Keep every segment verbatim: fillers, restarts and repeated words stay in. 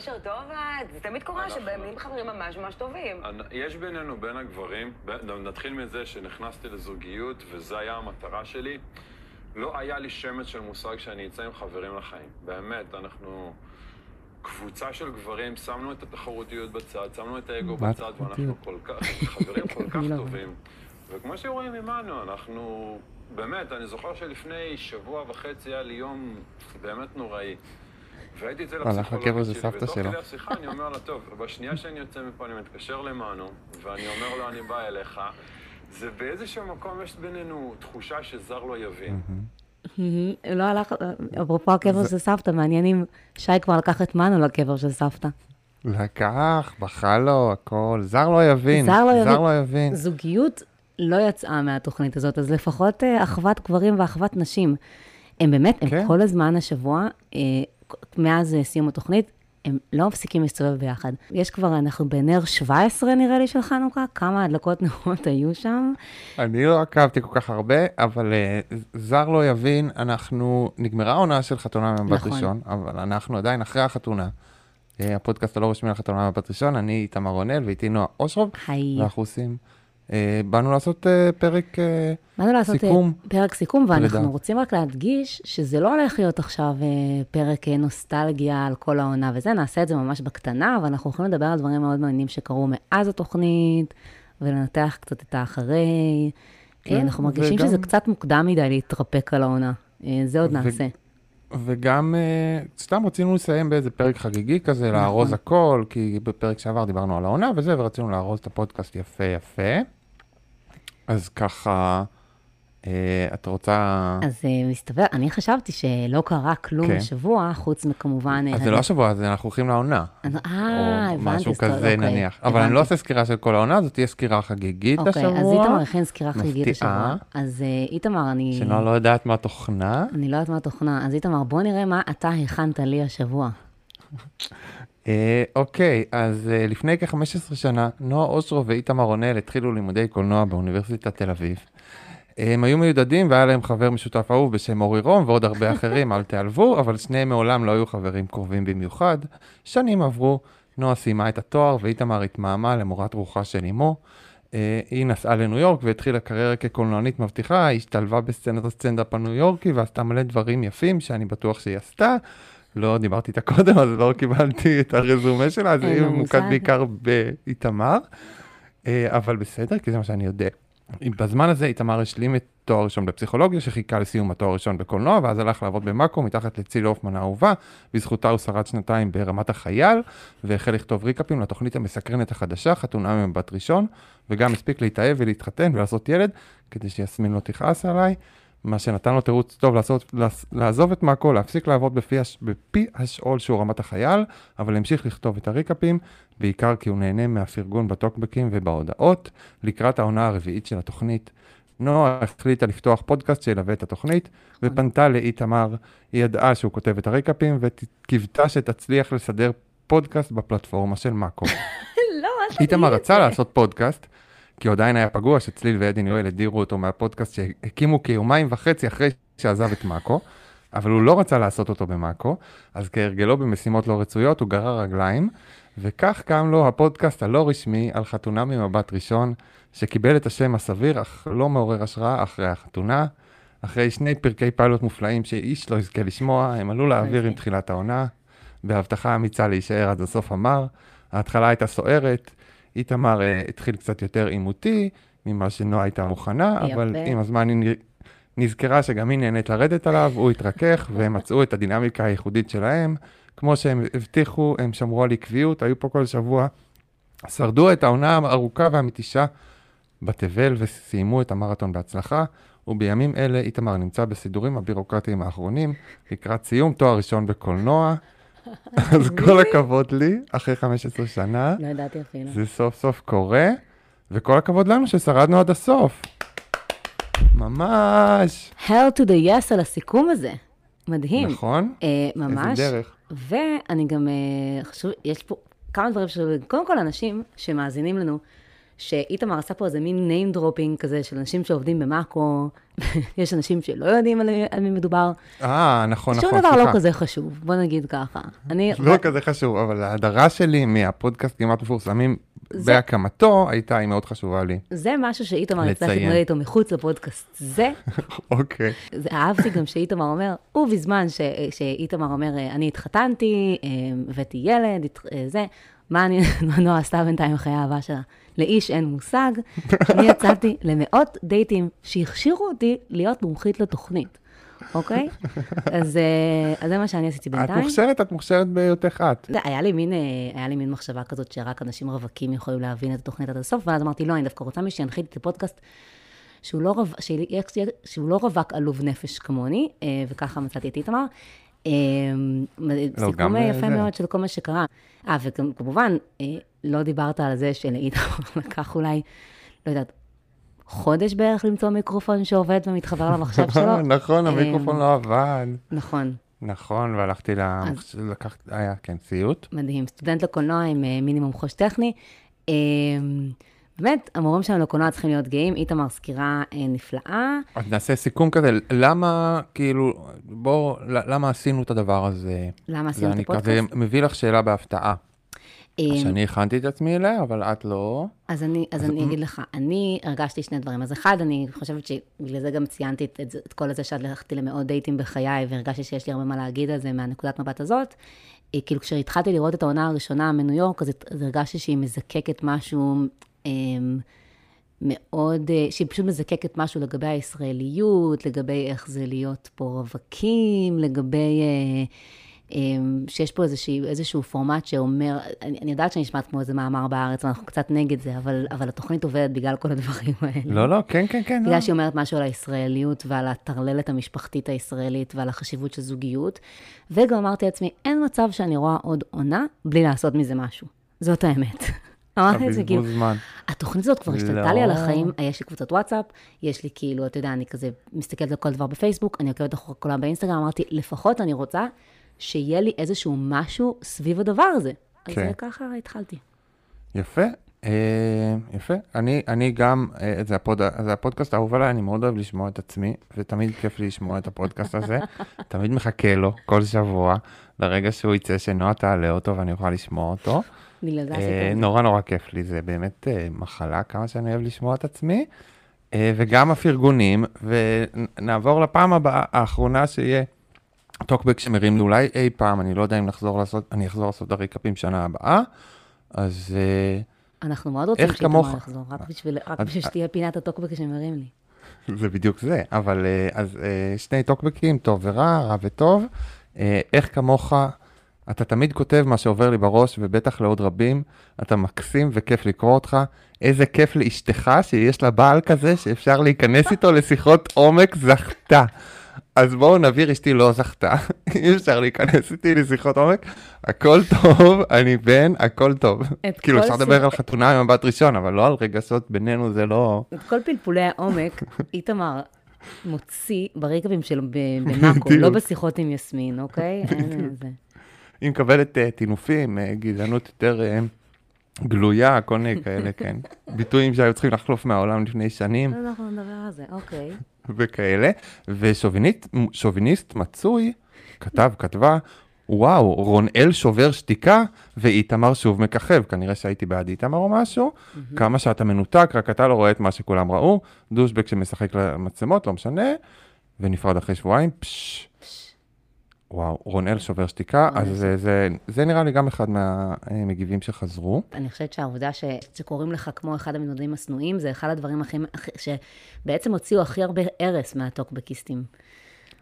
קשר טוב, זה תמיד קורה שבאמים חברים ממש ממש טובים. יש בינינו, בין הגברים, נתחיל מזה שנכנסתי לזוגיות, וזו היה המטרה שלי. לא היה לי שמץ של מושג שאני אצא עם חברים לחיים. באמת, אנחנו קבוצה של גברים, שמנו את התחרותיות בצד, שמנו את האגו בצד, ואנחנו כל כך, חברים כל כך טובים. וכמו שרואים ממנו, אנחנו... באמת, אני זוכר שלפני שבוע וחצי היה לי יום באמת נוראי. והייתי אצל הפסיכולוגית שלי, ותוך כדי השיחה אני אומר לה, טוב, בשנייה שאני יוצא מפה אני מתקשר למנו, ואני אומר לו, אני בא אליך. זה באיזשהו מקום יש בינינו תחושה שזר לא יבין. לא הלך, אפרופו הקבר של סבתא, מעניינים, שי כבר לקח את מנו לקבר של סבתא. לקח, בחל לו, הכל, זר לא יבין, זר לא יבין. זוגיות לא יצאה מהתוכנית הזאת, אז לפחות אחוות גברים ואחוות נשים. הם באמת, הם כל הזמן השבוע, מאז סיום התוכנית, הם לא מפסיקים להסתובב ביחד. יש כבר, אנחנו בנר שבע עשרה נראה לי של חנוכה, כמה הדלקות נורות היו שם. אני לא עקבתי כל כך הרבה, אבל uh, זר לא יבין, אנחנו, נגמרה העונה של חתונה ממבט ראשון, אבל אנחנו עדיין אחרי החתונה. Uh, הפודקאסט הלא רשמי על חתונה ממבט ראשון, אני איתמר רונאל ואיתי נועה אושרוב. היי. ואנחנו עושים... באנו לעשות פרק סיכום. פרק סיכום, ואנחנו רוצים רק להדגיש שזה לא הולך להיות עכשיו פרק נוסטלגיה על כל העונה, וזה, נעשה את זה ממש בקטנה, ואנחנו יכולים לדבר על דברים מאוד מעניינים שקרו מאז התוכנית, ולנתח קצת את האחרי. אנחנו מרגישים שזה קצת מוקדם מדי להתרפק על העונה. זה עוד נעשה. וגם, סתם רצינו לסיים באיזה פרק חגיגי כזה, להרוז הכל, כי בפרק שעבר דיברנו על העונה וזה, ורצינו להרוז את הפודקאסט יפה יפה. אז ככה, את רוצה... אז מסתבר, אני חשבתי שלא קרה כלום השבוע, חוץ מכמובן... אז זה לא השבוע, אנחנו הולכים לעונה. אה, הבנתי. משהו כזה נניח. אבל אני לא עושה סקירה של כל העונה, זאת תהיה סקירה חגיגית השבוע. אוקיי, אז איתמר הכין סקירה חגיגית השבוע. אז איתמר, אני... שנועה לא יודעת מה התוכנה. אני לא יודעת מה התוכנה. אז איתמר, בוא נראה מה אתה הכנת לי השבוע. אוקיי, אז לפני כ-חמש עשרה שנה, נועה אושרוב ואיתמר רונאל התחילו לימודי קולנוע באוניברסיטת תל אביב. הם היו מיודדים והיה להם חבר משותף אהוב בשם אורי רום ועוד הרבה אחרים, אל תעלבו, אבל שניהם מעולם לא היו חברים קרובים במיוחד. שנים עברו, נועה סיימה את התואר ואיתמר התמהמה למורת רוחה של אמו. היא נסעה לניו יורק והתחילה קריירה כקולנוענית מבטיחה, היא השתלבה בסצנת הסטנדאפ הניו יורקי ועשתה מלא דברים יפים שאני בטוח שהיא עשתה. לא דיברתי איתה קודם, אז לא קיבלתי את הרזומה שלה, אז היא מוקד בעיקר באיתמר, אבל בסדר, כי זה מה שאני יודע. בזמן הזה איתמר השלים את תואר ראשון בפסיכולוגיה, שחיכה לסיום התואר ראשון בקולנוע, ואז הלך לעבוד במאקו, מתחת לציל אופמן האהובה, בזכותה הוא שרד שנתיים ברמת החייל, והחל לכתוב ריקאפים לתוכנית המסקרנת החדשה, חתונה ממבט ראשון, וגם הספיק להתאהב ולהתחתן ולעשות ילד, כדי שיסמין לא תכעס עליי, מה שנתן לו תירוץ טוב לעשות, לעזוב את מאקו, להפסיק לעבוד בפי, בפי השאול שהוא רמת החייל, אבל המשיך לכתוב את הריקאפים, בעיקר כי הוא נהנה מהפרגון בטוקבקים ובהודעות, לקראת העונה הרביעית של התוכנית. נועה החליטה לפתוח פודקאסט שילווה את התוכנית, ופנתה לאיתמר, היא ידעה שהוא כותב את הריקאפים, וקיוותה שתצליח לסדר פודקאסט בפלטפורמה של מאקו. איתמר רצה לעשות פודקאסט, כי עדיין היה פגוע שצליל ועדין יואל הדירו אותו מהפודקאסט שהקימו כיומיים וחצי אחרי שעזב את מאקו, אבל הוא לא רצה לעשות אותו במאקו, אז כהרגלו במשימות לא רצויות הוא גרר רגליים, וכך קם לו הפודקאסט הלא רשמי על חתונה ממבט ראשון, שקיבל את השם הסביר אך לא מעורר השראה אחרי החתונה, אחרי שני פרקי פיילוט מופלאים שאיש לא יזכה לשמוע, הם עלו לאוויר עם תחילת העונה, בהבטחה אמיצה להישאר עד הסוף אמר, ההתחלה הייתה סוערת, איתמר התחיל קצת יותר עימותי ממה שנועה הייתה מוכנה, אבל עם הזמן היא נזכרה שגם היא נהנית לרדת עליו, הוא התרכך והם מצאו את הדינמיקה הייחודית שלהם. כמו שהם הבטיחו, הם שמרו על עקביות, היו פה כל שבוע, שרדו את העונה הארוכה והמתישה בתבל וסיימו את המרתון בהצלחה, ובימים אלה איתמר נמצא בסידורים הבירוקרטיים האחרונים, לקראת סיום תואר ראשון בקולנוע, אז כל הכבוד לי, אחרי חמש עשרה שנה, לא ידעתי אפילו. זה סוף סוף קורה, וכל הכבוד לנו ששרדנו עד הסוף. ממש. Hell to the yes על הסיכום הזה. מדהים. נכון? ממש. איזה דרך. ואני גם חשוב, יש פה כמה דברים, קודם כל אנשים שמאזינים לנו, שאיתמר עשה פה איזה מין name dropping כזה של אנשים שעובדים במאקו, יש אנשים שלא יודעים על מי מדובר. אה, נכון, נכון. שום דבר לא כזה חשוב, בוא נגיד ככה. לא כזה חשוב, אבל ההדרה שלי מהפודקאסט כמעט מפורסמים בהקמתו, הייתה היא מאוד חשובה לי. זה משהו שאיתמר יצא לדבר איתו מחוץ לפודקאסט. זה. אוקיי. אהבתי גם שאיתמר אומר, ובזמן שאיתמר אומר, אני התחתנתי, הבאתי ילד, זה, מה נועה עשתה בינתיים אחרי האהבה שלה? לאיש אין מושג. אני יצאתי למאות דייטים שהכשירו אותי להיות מומחית לתוכנית. אוקיי? אז זה מה שאני עשיתי בינתיים. את מוכשרת, את מוכשרת ביותך את. היה לי מין מחשבה כזאת שרק אנשים רווקים יכולים להבין את התוכנית עד הסוף, ואז אמרתי, לא, אני דווקא רוצה מי שינחיתי את הפודקאסט, שהוא לא רווק עלוב נפש כמוני, וככה מצאתי את איתמר. סיכום יפה מאוד של כל מה שקרה. אה, וכמובן, לא דיברת על זה שלאיתמר לקח אולי, לא יודעת, חודש בערך למצוא מיקרופון שעובד ומתחבר למחשב שלו. נכון, המיקרופון לא עבד. נכון. נכון, והלכתי למחשב, לקחת, היה, כן, סיוט. מדהים, סטודנט לקולנוע עם מינימום חוש טכני. באמת, המורים שלנו לקולנוע צריכים להיות גאים, איתמר סקירה נפלאה. אז נעשה סיכום כזה, למה, כאילו, בואו, למה עשינו את הדבר הזה? למה עשינו את הפודקאסט? זה מביא לך שאלה בהפתעה. שאני הכנתי את עצמי אליה, אבל את לא. אז אני, אז אז אני אגיד לך, אני הרגשתי שני דברים. אז אחד, אני חושבת שבגלל זה גם ציינתי את, את, את כל הזה שעד הלכתי למאות דייטים בחיי, והרגשתי שיש לי הרבה מה להגיד על זה מהנקודת מבט הזאת. כאילו כשהתחלתי לראות את העונה הראשונה מניו יורק, אז, אז הרגשתי שהיא מזקקת משהו אמ, מאוד, שהיא פשוט מזקקת משהו לגבי הישראליות, לגבי איך זה להיות פה רווקים, לגבי שיש פה איזשהו פורמט שאומר, אני יודעת שאני נשמעת כמו איזה מאמר בארץ, ואנחנו קצת נגד זה, אבל התוכנית עובדת בגלל כל הדברים האלה. לא, לא, כן, כן, כן. בגלל שהיא אומרת משהו על הישראליות, ועל התרללת המשפחתית הישראלית, ועל החשיבות של זוגיות, וגם אמרתי לעצמי, אין מצב שאני רואה עוד עונה, בלי לעשות מזה משהו. זאת האמת. אמרתי את זה, כאילו, התוכנית הזאת כבר השתלטה לי על החיים, יש לי קבוצת וואטסאפ, יש לי כאילו, אתה יודע, אני כזה מסתכלת על כל דבר בפייסבוק, אני עוקבת אחרי כל באינסטגרם, אמרתי, לפחות אני רוצה שיהיה לי איזשהו משהו סביב הדבר הזה. אז ככה התחלתי. יפה, יפה. אני גם, זה הפודקאסט האהוב עליי, אני מאוד אוהב לשמוע את עצמי, ותמיד כיף לי לשמוע את הפודקאסט הזה. תמיד מחכה לו כל שבוע, לרגע שהוא יצא שנועה תעלה אותו, ואני אוכל לשמוע אותו. נורא נורא כיף לי, זה באמת מחלה, כמה שאני אוהב לשמוע את עצמי, וגם הפרגונים, ונעבור לפעם הבאה, האחרונה שיהיה, טוקבק שמרים לי אולי אי פעם, אני לא יודע אם נחזור לעשות, אני אחזור לעשות הריקאפים שנה הבאה, אז אנחנו מאוד רוצים שאיתמר נחזור, רק בשביל שתהיה פינת הטוקבק שמרים לי. זה בדיוק זה, אבל אז שני טוקבקים, טוב ורע, רע וטוב, איך כמוך, אתה תמיד כותב מה שעובר לי בראש, ובטח לעוד רבים, אתה מקסים וכיף לקרוא אותך, איזה כיף לאשתך שיש לה בעל כזה, שאפשר להיכנס איתו לשיחות עומק זכתה. אז בואו נבהיר, אשתי לא זכתה, אי אפשר להיכנס איתי לשיחות עומק, הכל טוב, אני בן, הכל טוב. כאילו אפשר לדבר על חתונה ממבט ראשון, אבל לא על רגשות בינינו, זה לא את כל פלפולי העומק, איתמר מוציא בריקבים שלו במאקו, לא בשיחות עם יסמין, אוקיי? היא מקבלת תינופים, גזענות יותר גלויה, כל מיני כאלה, כן. ביטויים שהיו צריכים לחלוף מהעולם לפני שנים. לא, אנחנו נדבר על זה, אוקיי. וכאלה, ושוביניסט מצוי, כתב, כתבה, וואו, רונאל שובר שתיקה, ואיתמר שוב מככב, כנראה שהייתי בעד איתמר או משהו, כמה שאתה מנותק, רק אתה לא רואה את מה שכולם ראו, דושבק שמשחק למצלמות, לא משנה, ונפרד אחרי שבועיים, פשש, וואו, רונאל שובר שתיקה, אז זה נראה לי גם אחד מהמגיבים שחזרו. אני חושבת שהעבודה שקוראים לך כמו אחד המנודדים הסנועים, זה אחד הדברים שבעצם הוציאו הכי הרבה ערס מהטוקבקיסטים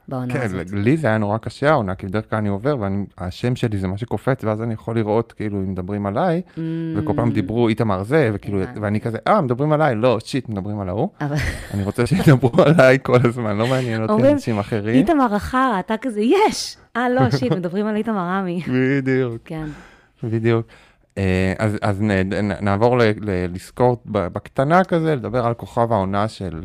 בעונה הזאת. לי זה היה נורא קשה, העונה, כי בדרך כלל אני עובר, והשם שלי זה מה שקופץ, ואז אני יכול לראות, כאילו, אם מדברים עליי, וכל פעם דיברו איתמר זה, ואני כזה, אה, מדברים עליי, לא, שיט, מדברים על ההוא. אני רוצה שידברו עליי כל הזמן, לא מעניין אותי אנשים אחרים. איתמר אחר, אתה כזה, יש! אה, לא, שיט, מדברים על איתמר רמי. בדיוק. כן. בדיוק. אז נעבור לזכור בקטנה כזה, לדבר על כוכב העונה של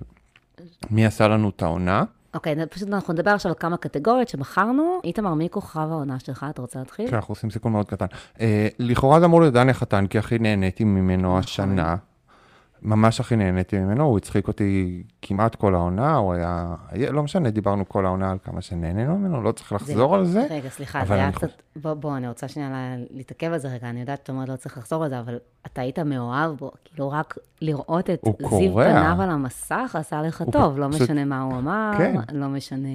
מי עשה לנו את העונה. אוקיי, okay, פשוט אנחנו נדבר עכשיו על כמה קטגוריות שבחרנו. איתמר, מי כוכב העונה שלך? אתה רוצה להתחיל? כן, אנחנו עושים סיכון מאוד קטן. Uh, לכאורה זה אמור לדני חתן, כי הכי נהניתי ממנו השנה. ממש הכי נהניתי ממנו, הוא הצחיק אותי כמעט כל העונה, הוא היה, לא משנה, דיברנו כל העונה על כמה שנהנינו ממנו, לא צריך לחזור על זה. רגע, סליחה, זה היה קצת, בוא, אני רוצה שנייה להתעכב על זה רגע, אני יודעת, תמיד לא צריך לחזור על זה, אבל אתה היית מאוהב בו, כאילו רק לראות את זיו פניו על המסך, עשה לך טוב, לא משנה מה הוא אמר, לא משנה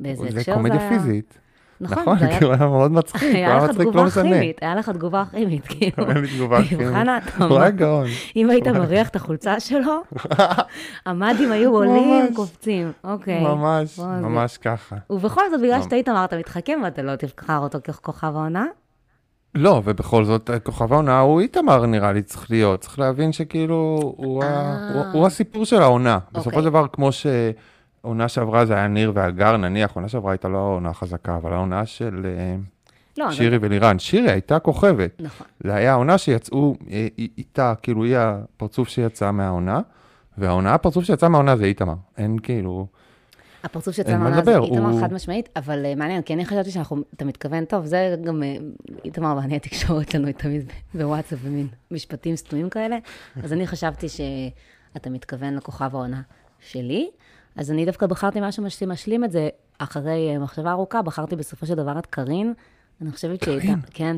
באיזה הקשר זה היה. זה קומדיה פיזית. נכון, כאילו היה מאוד מצחיק, היה לך תגובה כימית, היה לך תגובה כימית, כאילו. היה לי תגובה כימית. חנה, אתה אומר, אם היית מריח את החולצה שלו, המדים היו עולים, קופצים. אוקיי. ממש, ממש ככה. ובכל זאת, בגלל שאתה היית אמר, אתה מתחכם, ואתה לא תבחר אותו ככוכב העונה? לא, ובכל זאת, כוכב העונה, הוא איתמר נראה לי צריך להיות, צריך להבין שכאילו, הוא הסיפור של העונה. בסופו של דבר, כמו ש... עונה שעברה זה היה ניר והגר, נניח, עונה שעברה הייתה לא עונה חזקה, אבל העונה של לא, שירי אבל... ולירן. שירי הייתה כוכבת. נכון. זה היה העונה שיצאו איתה, כאילו היא הפרצוף שיצאה מהעונה, והעונה, הפרצוף שיצאה מהעונה זה איתמר. אין כאילו... הפרצוף שיצא מהעונה זה איתמר הוא... חד משמעית, אבל מעניין, כי אני חשבתי שאנחנו, אתה מתכוון, טוב, זה גם איתמר ואני התקשורת לנו תמיד בוואטסאפ ומין משפטים סתומים כאלה, אז אני חשבתי שאתה מתכוון לכוכב העונה שלי, אז אני דווקא בחרתי משהו משלים את זה, אחרי מחשבה ארוכה, בחרתי בסופו של דבר את קרין, אני חושבת שהייתה... כן,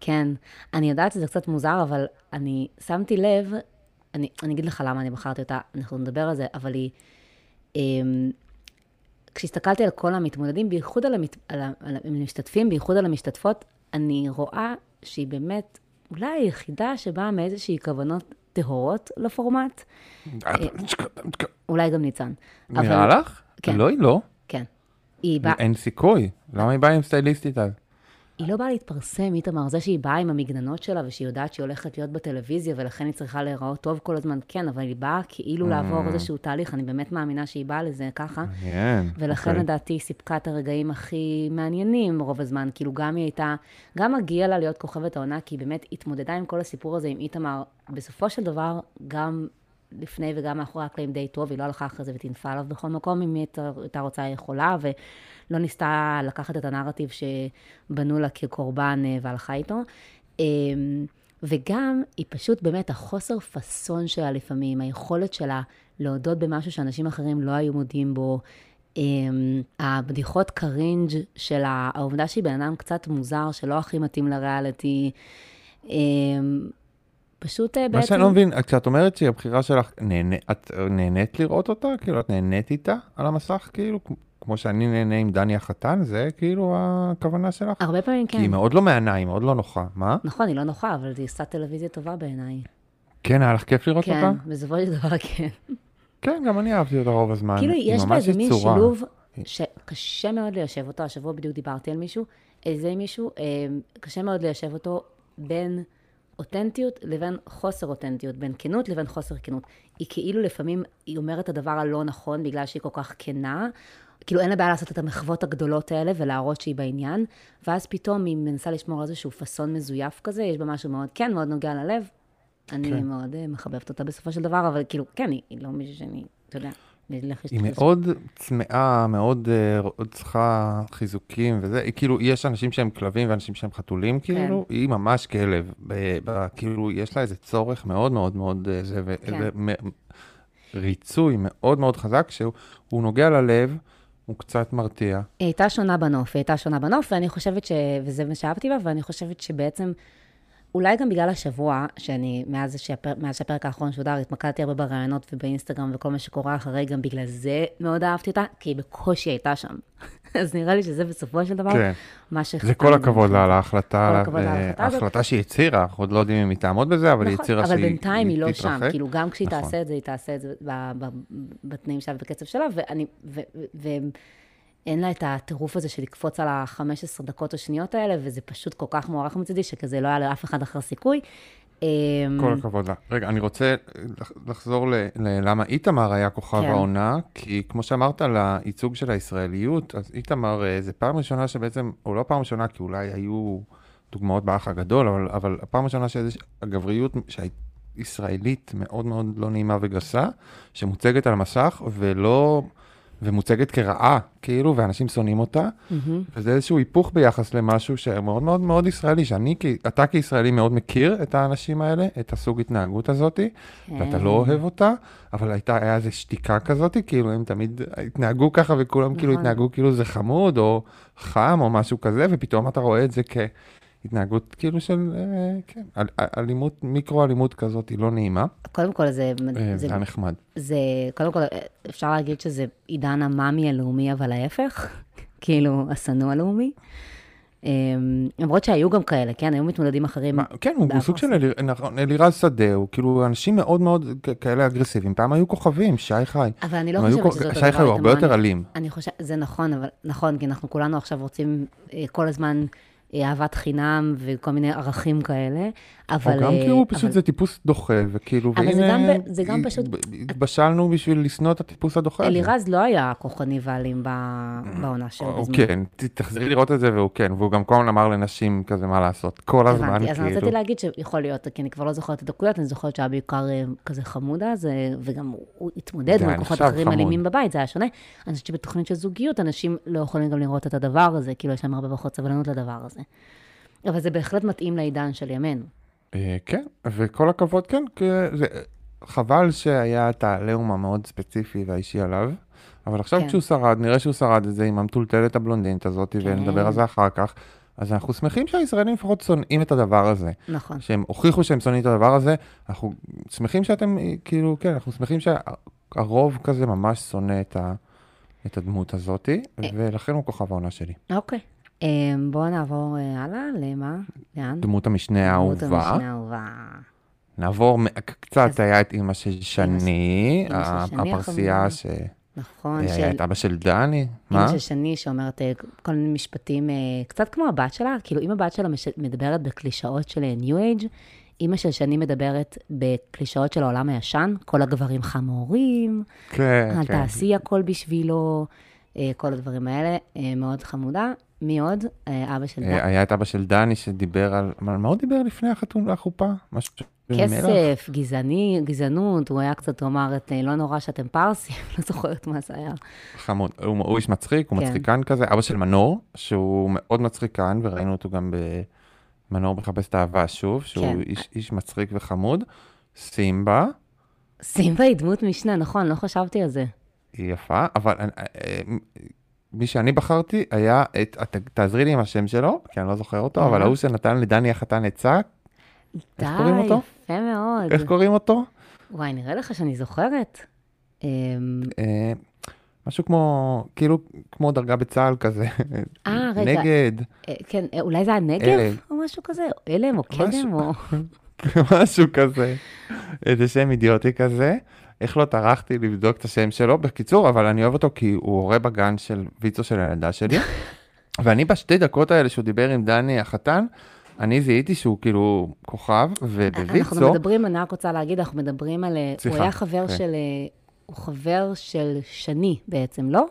כן. אני יודעת שזה קצת מוזר, אבל אני שמתי לב, אני, אני אגיד לך למה אני בחרתי אותה, אנחנו נדבר על זה, אבל היא... אמ, כשהסתכלתי על כל המתמודדים, בייחוד על, המת, על, על המשתתפים, בייחוד על המשתתפות, אני רואה שהיא באמת אולי היחידה שבאה מאיזושהי כוונות, טהורות לפורמט. אולי גם ניצן. נראה לך? לא, היא לא. כן. אין סיכוי. למה היא באה עם סטייליסטית אז? היא לא באה להתפרסם, איתמר, זה שהיא באה עם המגננות שלה, ושהיא יודעת שהיא הולכת להיות בטלוויזיה, ולכן היא צריכה להיראות טוב כל הזמן, כן, אבל היא באה כאילו לעבור איזשהו תהליך, אני באמת מאמינה שהיא באה לזה ככה, ולכן לדעתי היא סיפקה את הרגעים הכי מעניינים רוב הזמן, כאילו גם היא הייתה, גם הגיעה לה להיות כוכבת העונה, כי היא באמת התמודדה עם כל הסיפור הזה עם איתמר, בסופו של דבר, גם לפני וגם מאחורי הקלעים די טוב, היא לא הלכה אחרי זה ותנפה עליו בכל מקום, אם היא הייתה רוצה היא יכולה, ולא ניסתה לקחת את הנרטיב שבנו לה כקורבן והלכה איתו. וגם היא פשוט באמת החוסר פסון שלה לפעמים, היכולת שלה להודות במשהו שאנשים אחרים לא היו מודים בו, הבדיחות קרינג' שלה, העובדה שהיא בן אדם קצת מוזר, שלא הכי מתאים לריאליטי, פשוט בעצם... מה שאני לא מבין, כשאת אומרת שהבחירה שלך, נהנה, את נהנית לראות אותה? כאילו, את נהנית איתה על המסך? כאילו, כמו שאני נהנה עם דני החתן, זה כאילו הכוונה שלך? הרבה פעמים כן. כי היא מאוד לא מענה, היא מאוד לא נוחה. מה? נכון, היא לא נוחה, אבל היא עשתה טלוויזיה טובה בעיניי. כן, היה לך כיף לראות אותה? כן, בסופו של דבר כן. כן, גם אני אהבתי אותה רוב הזמן. כאילו, יש בה איזה מין שילוב שקשה מאוד ליישב אותו. השבוע בדיוק דיברתי על מישהו, איזה מישהו, קשה מאוד ליישב אותו בין אותנטיות לבין חוסר אותנטיות, בין כנות לבין חוסר כנות. היא כאילו לפעמים, היא אומרת את הדבר הלא נכון, בגלל שהיא כל כך כנה, כאילו אין לה בעיה לעשות את המחוות הגדולות האלה, ולהראות שהיא בעניין, ואז פתאום היא מנסה לשמור איזשהו פסון מזויף כזה, יש בה משהו מאוד כן, מאוד נוגע ללב, אני כן. מאוד uh, מחבבת אותה בסופו של דבר, אבל כאילו, כן, היא, היא לא מישהו שאני, אתה יודע, היא מאוד צמאה, מאוד צריכה חיזוקים וזה, כאילו יש אנשים שהם כלבים ואנשים שהם חתולים, כאילו היא ממש כלב, כאילו יש לה איזה צורך מאוד מאוד מאוד, איזה ריצוי מאוד מאוד חזק, שהוא נוגע ללב, הוא קצת מרתיע. היא הייתה שונה בנוף, היא הייתה שונה בנוף, ואני חושבת ש... וזה מה שאהבתי בה, ואני חושבת שבעצם... אולי גם בגלל השבוע, שאני, מאז שהפרק האחרון שודר, התמקדתי הרבה ברעיונות ובאינסטגרם וכל מה שקורה אחרי, גם בגלל זה מאוד אהבתי אותה, כי היא בקושי הייתה שם. אז נראה לי שזה בסופו של דבר, מה שחתן... זה כל הכבוד לה, להחלטה, ההחלטה שהיא הצירה, עוד לא יודעים אם היא תעמוד בזה, אבל היא הצירה שהיא תתרחק. אבל בינתיים היא לא שם, כאילו גם כשהיא תעשה את זה, היא תעשה את זה בתנאים שלה ובקצב שלה, ואני... אין לה את הטירוף הזה של לקפוץ על ה-חמש עשרה דקות או שניות האלה, וזה פשוט כל כך מוערך מצדי, שכזה לא היה לאף אחד אחר סיכוי. כל הכבוד לה. רגע, אני רוצה לחזור ללמה איתמר היה כוכב העונה, כי כמו שאמרת על הייצוג של הישראליות, אז איתמר זה פעם ראשונה שבעצם, או לא פעם ראשונה, כי אולי היו דוגמאות באח הגדול, אבל, אבל הפעם ראשונה שהגבריות שהייתה, ישראלית מאוד מאוד לא נעימה וגסה, שמוצגת על המסך, ולא... ומוצגת כרעה, כאילו, ואנשים שונאים אותה, וזה איזשהו היפוך ביחס למשהו שמאוד מאוד מאוד ישראלי, שאני, אתה כישראלי מאוד מכיר את האנשים האלה, את הסוג התנהגות הזאת, ואתה לא אוהב אותה, אבל הייתה, היה איזו שתיקה כזאת, כאילו הם תמיד התנהגו ככה, וכולם כאילו התנהגו כאילו זה חמוד, או חם, או משהו כזה, ופתאום אתה רואה את זה כהתנהגות כאילו של, כן, אלימות, מיקרו-אלימות כזאת, היא לא נעימה. קודם כל זה... זה היה נחמד. זה, קודם כל, אפשר להגיד שזה עידן המאמי הלאומי, אבל ההפך, כאילו, הסנוע הלאומי. למרות שהיו גם כאלה, כן? היו מתמודדים אחרים. כן, הוא סוג של אלירז שדה, הוא כאילו אנשים מאוד מאוד כאלה אגרסיביים. פעם היו כוכבים, שי חי. אבל אני לא חושבת שזאת הדבר. שי חי הוא הרבה יותר אלים. אני חושבת, זה נכון, אבל נכון, כי אנחנו כולנו עכשיו רוצים כל הזמן אהבת חינם וכל מיני ערכים כאלה, אבל... או גם כאילו פשוט זה טיפוס דוחה, וכאילו, והנה... אבל זה גם פשוט... התבשלנו בשביל לסנוע את הטיפוס הדוחה. אלירז לא היה כוחני ואלים בעונה שלו. הוא כן, תחזרי לראות את זה, והוא כן, והוא גם קודם אמר לנשים כזה מה לעשות, כל הזמן כאילו. אז אני רציתי להגיד שיכול להיות, כי אני כבר לא זוכרת את הדקויות, אני זוכרת שהיה בעיקר כזה חמודה, וגם הוא התמודד עם כוחות אחרים אלימים בבית, זה היה שונה. אני חושבת שבתוכנית של זוגיות, אנשים לא יכולים גם לראות את הדבר הזה, כאילו יש להם הרבה פחות סבלנות לדבר הזה. אבל זה בהחלט מתאים לעידן של ימינו. כן, וכל הכבוד, כן, חבל שהיה את הלאום המאוד ספציפי והאישי עליו, אבל עכשיו כשהוא שרד, נראה שהוא שרד את זה עם המטולטלת הבלונדינית הזאת, ונדבר על זה אחר כך, אז אנחנו שמחים שהישראלים לפחות שונאים את הדבר הזה. נכון. שהם הוכיחו שהם שונאים את הדבר הזה, אנחנו שמחים שאתם, כאילו, כן, אנחנו שמחים שהרוב כזה ממש שונא את הדמות הזאת, ולכן הוא כוכב העונה שלי. אוקיי. בואו נעבור הלאה, למה? לאן? דמות המשנה האהובה. דמות המשנה האהובה. נעבור קצת, היה את אמא של שני, הפרסייה ש... נכון. היה את אבא של דני. אמא של שני שאומרת כל מיני משפטים, קצת כמו הבת שלה, כאילו אם הבת שלה מדברת בקלישאות של ניו אייג', אמא של שני מדברת בקלישאות של העולם הישן, כל הגברים חמורים, אל תעשי הכל בשבילו, כל הדברים האלה, מאוד חמודה. מי עוד? אבא של דני. היה את אבא של דני שדיבר על... מה הוא דיבר לפני החתונה, החופה? כסף, גזעני, גזענות, הוא היה קצת אומרת, לא נורא שאתם פרסים, לא זוכרת מה זה היה. חמוד, הוא איש מצחיק, הוא מצחיקן כזה, אבא של מנור, שהוא מאוד מצחיקן, וראינו אותו גם במנור מחפש את האהבה שוב, שהוא איש מצחיק וחמוד. סימבה. סימבה היא דמות משנה, נכון, לא חשבתי על זה. היא יפה, אבל... מי שאני בחרתי היה, את, תעזרי לי עם השם שלו, כי אני לא זוכר אותו, אבל הוא שנתן לדני החתן עצה. די, יפה מאוד. איך קוראים אותו? וואי, נראה לך שאני זוכרת. משהו כמו, כאילו, כמו דרגה בצהל כזה. אה, רגע. נגד. כן, אולי זה הנגב או משהו כזה, או אלם או קדם או... משהו כזה. איזה שם אידיוטי כזה. איך לא טרחתי לבדוק את השם שלו, בקיצור, אבל אני אוהב אותו כי הוא הורה בגן של ויצו של הילדה שלי, ואני בשתי דקות האלה שהוא דיבר עם דני החתן, אני זיהיתי שהוא כאילו כוכב, ובויצו... אנחנו מדברים, אני רק רוצה להגיד, אנחנו מדברים על... הוא היה חבר של... הוא חבר של שני בעצם, לא?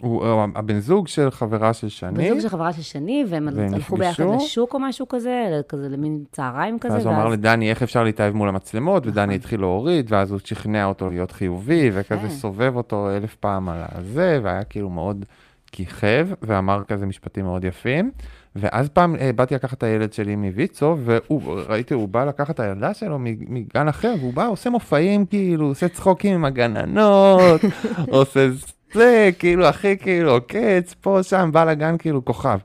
הוא הבן זוג של חברה של שני. בן זוג של חברה של שני, והם הלכו ביחד לשוק או משהו כזה, כזה למין צהריים כזה. ואז הוא אמר לדני, איך אפשר להתאהב מול המצלמות, ודני התחיל להוריד, ואז הוא שכנע אותו להיות חיובי, וכזה סובב אותו אלף פעם על הזה, והיה כאילו מאוד כיכב, ואמר כזה משפטים מאוד יפים. ואז פעם באתי לקחת את הילד שלי מויצו, וראיתי, הוא בא לקחת את הילדה שלו מגן אחר, והוא בא, עושה מופעים כאילו, עושה צחוקים עם הגננות, עושה... זה, כאילו, אחי, כאילו, קץ, פה, שם, בא לגן, כאילו, כוכב.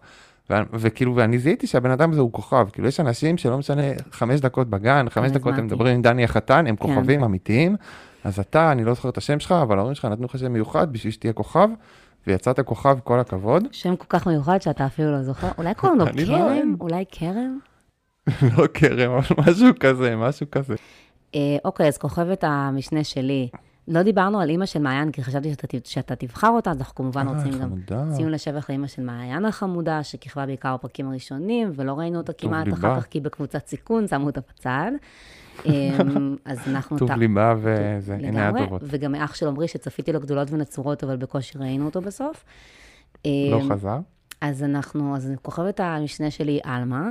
וכאילו, ואני זיהיתי שהבן אדם הזה הוא כוכב. כאילו, יש אנשים שלא משנה, חמש דקות בגן, חמש דקות הם מדברים עם דני החתן, הם כוכבים אמיתיים. אז אתה, אני לא זוכר את השם שלך, אבל ההורים שלך נתנו לך שם מיוחד בשביל שתהיה כוכב, ויצאת כוכב, כל הכבוד. שם כל כך מיוחד שאתה אפילו לא זוכר. אולי קוראים לו קרם? אולי קרם? לא קרם, אבל משהו כזה, משהו כזה. אוקיי, אז כוכבת המשנה שלי. לא דיברנו על אמא של מעיין, כי חשבתי שאתה, שאתה תבחר אותה, אז אנחנו כמובן רוצים גם ציון לשבח לאמא של מעיין החמודה, שכיכבה בעיקר בפרקים הראשונים, ולא ראינו אותה כמעט אחר כך, כי בקבוצת סיכון שמו אותה בצד. אז אנחנו... טוב ליבה וזה, הנה הדורות. וגם אח של עמרי שצפיתי לו גדולות ונצורות, אבל בקושי ראינו אותו בסוף. לא חזר. אז אנחנו, אז כוכבת המשנה שלי, אלמה,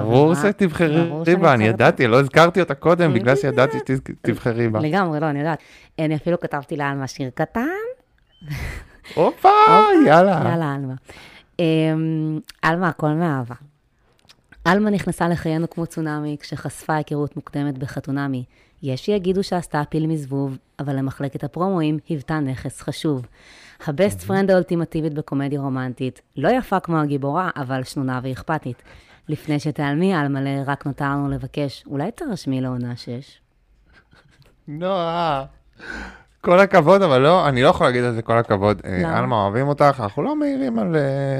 ברור שתבחרי בה, אני ידעתי, לא הזכרתי אותה קודם, בגלל שידעתי שתבחרי בה. לגמרי, לא, אני יודעת. אני אפילו כתבתי לה על מה שיר קטן, אופה, יאללה. יאללה, אלמה. אלמה, הכל מאהבה. אלמה נכנסה לחיינו כמו צונאמי, כשחשפה היכרות מוקדמת בחתונמי. יש שיגידו שעשתה פיל מזבוב, אבל למחלקת הפרומואים היוותה נכס חשוב. הבסט פרנד האולטימטיבית בקומדיה רומנטית, לא יפה כמו הגיבורה, אבל שנונה ואכפתית. לפני שתעלמי, אלמלא רק נותרנו לבקש, אולי תרשמי לעונה שש? נועה, כל הכבוד, אבל לא, אני לא יכול להגיד על זה כל הכבוד. אלמה, אוהבים אותך, אנחנו לא מהירים על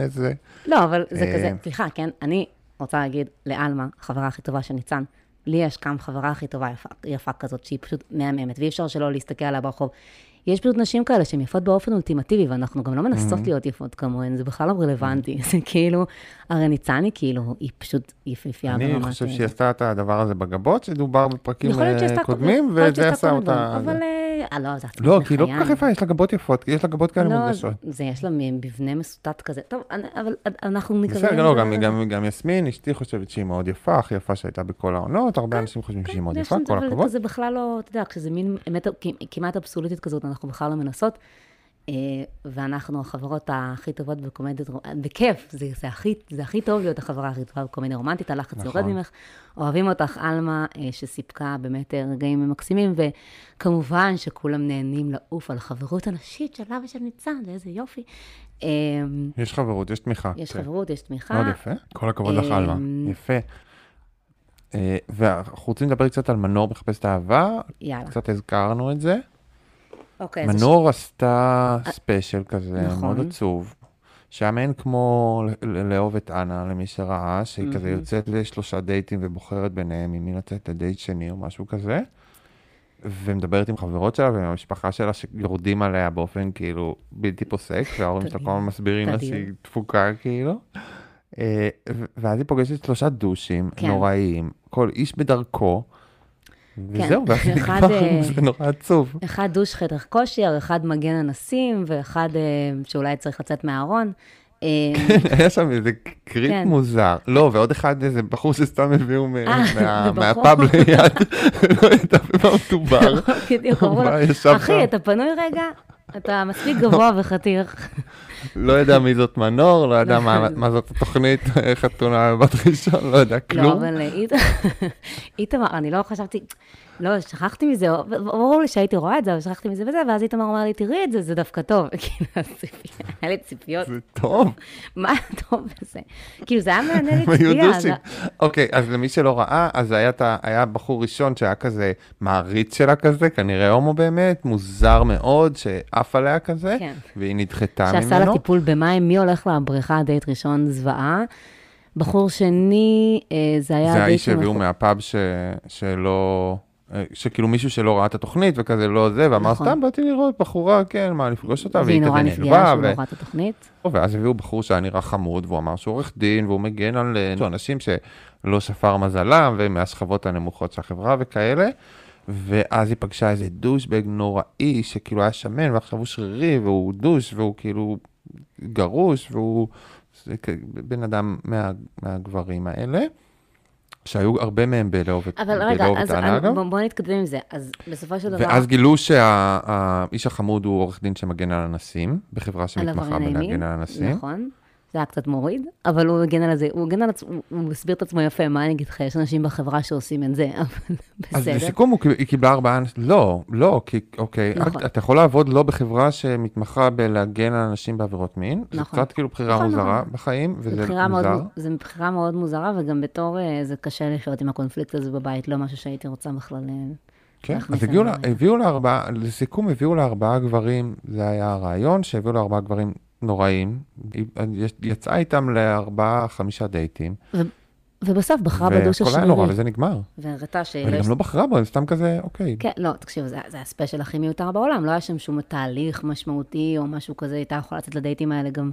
זה. לא, אבל זה כזה, סליחה, כן? אני רוצה להגיד לאלמה, החברה הכי טובה של ניצן, לי יש כאן חברה הכי טובה, יפה, יפה כזאת, שהיא פשוט מהממת, ואי אפשר שלא להסתכל עליה ברחוב. יש פשוט נשים כאלה שהן יפות באופן אולטימטיבי, ואנחנו גם לא מנסות להיות יפות כמוהן, זה בכלל לא רלוונטי. זה כאילו, הרי ניצני כאילו, היא פשוט יפיפייה. אני חושב שהיא עשתה את הדבר הזה בגבות, שדובר בפרקים קודמים, וזה עשה אותה... אבל לא, זה עצמת לחיין. לא, כי היא לא כל כך יפה, יש לה גבות יפות, יש לה גבות כאלה מוגשות. זה, יש לה מבנה מסוטט כזה. טוב, אבל אנחנו נקראים... בסדר, לא, גם יסמין, אשתי חושבת שהיא מאוד יפה, הכי יפה שהייתה בכל העונות, הרבה אנשים חושבים שהיא מאוד יפה, כל הכבוד. זה בכלל לא, אתה יודע, כשזה מין כמעט אבסולוטית כזאת, אנחנו בכלל לא מנסות, ואנחנו החברות הכי טובות בקומדיות, בכיף, זה הכי טוב להיות החברה הכי טובה בקומדיה רומנטית, הלחץ יורד ממך, אוהבים אותך, אלמה, שסיפקה באמת רגעים מקסימים, וכמובן שכולם נהנים לעוף על חברות הנשית שלה ושל ניצן, איזה יופי. יש חברות, יש תמיכה. יש חברות, יש תמיכה. מאוד יפה, כל הכבוד לך, אלמה, יפה. ואנחנו רוצים לדבר קצת על מנור מחפשת אהבה, קצת הזכרנו את זה. מנור עשתה ספיישל כזה, מאוד עצוב, שם אין כמו לאהוב את אנה, למי שראה, שהיא כזה יוצאת לשלושה דייטים ובוחרת ביניהם, אם היא נוצאת לדייט שני או משהו כזה, ומדברת עם חברות שלה ועם המשפחה שלה שיורדים עליה באופן כאילו בלתי פוסק, וההורים שלה כל הזמן מסבירים לה שהיא דפוקה כאילו, ואז היא פוגשת שלושה דושים נוראיים, כל איש בדרכו, וזהו, זה נורא עצוב. אחד דוש חתך כושר, אחד מגן הנסים, ואחד שאולי צריך לצאת מהארון. היה שם איזה קריט מוזר. לא, ועוד אחד איזה בחור שסתם הביאו מהפאב ליד. לא הייתה במה מדובר. אחי, אתה פנוי רגע? אתה מספיק גבוה וחתיך. לא יודע מי זאת מנור, לא יודע מה זאת התוכנית, חתונה ממבט ראשון, לא יודע כלום. לא, אבל איתמר, אני לא חשבתי, לא, שכחתי מזה, ברור לי שהייתי רואה את זה, אבל שכחתי מזה וזה, ואז איתמר אומר לי, תראי את זה, זה דווקא טוב. כאילו, היה לי ציפיות. זה טוב. מה טוב בזה? כאילו, זה היה מענה לציפייה. אוקיי, אז למי שלא ראה, אז היה בחור ראשון שהיה כזה מעריץ שלה כזה, כנראה הומו באמת, מוזר מאוד, שעף עליה כזה, והיא נדחתה ממנו. שעשה לה טיפול במים, מי הולך לבריכה, דייט ראשון, זוועה. בחור שני, זה היה... זה האיש שהביאו מהפאב שלא... שכאילו מישהו שלא ראה את התוכנית וכזה לא זה, ואמר סתם באתי לראות בחורה, כן, מה, לפגוש אותה, והיא כזה נלווה, ואז הביאו בחור שהיה נראה חמוד, והוא אמר שהוא עורך דין, והוא מגן על אנשים שלא שפר מזלם, ומהשכבות הנמוכות של החברה וכאלה, ואז היא פגשה איזה דושבג נוראי, שכאילו היה שמן, ועכשיו הוא שרירי, והוא דוש, והוא כאילו גרוש, והוא בן אדם מהגברים האלה, שהיו הרבה מהם בלאהוב את הענה, אגב. אבל רגע, בואו נתקדם עם זה. אז בסופו של דבר... ואז גילו שהאיש החמוד הוא עורך דין שמגן על הנשים, בחברה שמתמחה בלהגן על הנשים. נכון, זה היה קצת מוריד, אבל הוא מגן על זה, הוא מגן על עצמו, הוא מסביר את עצמו יפה, מה אני אגיד לך, יש אנשים בחברה שעושים את זה, אבל בסדר. אז לסיכום, היא קיבלה ארבעה אנשים, לא, לא, כי אוקיי, את יכולה לעבוד לא בחברה שמתמחה בלהגן על אנשים בעבירות מין, זה קצת כאילו בחירה מוזרה בחיים, וזה מוזר. זה בחירה מאוד מוזרה, וגם בתור זה קשה לחיות עם הקונפליקט הזה בבית, לא משהו שהייתי רוצה בכלל. כן, אז הביאו לה ארבעה, לסיכום הביאו לה ארבעה גברים, זה היה הרעיון, שהביאו לה ארבעה גברים נוראים, יצאה איתם לארבעה, חמישה דייטים. ובסוף בחרה בדוש השני. וכל היה נורא, וזה נגמר. והראתה שהיא... וגם לא בחרה בו, סתם כזה, אוקיי. כן, לא, תקשיב, זה הספיישל הכי מיותר בעולם, לא היה שם שום תהליך משמעותי או משהו כזה, הייתה יכולה לצאת לדייטים האלה גם...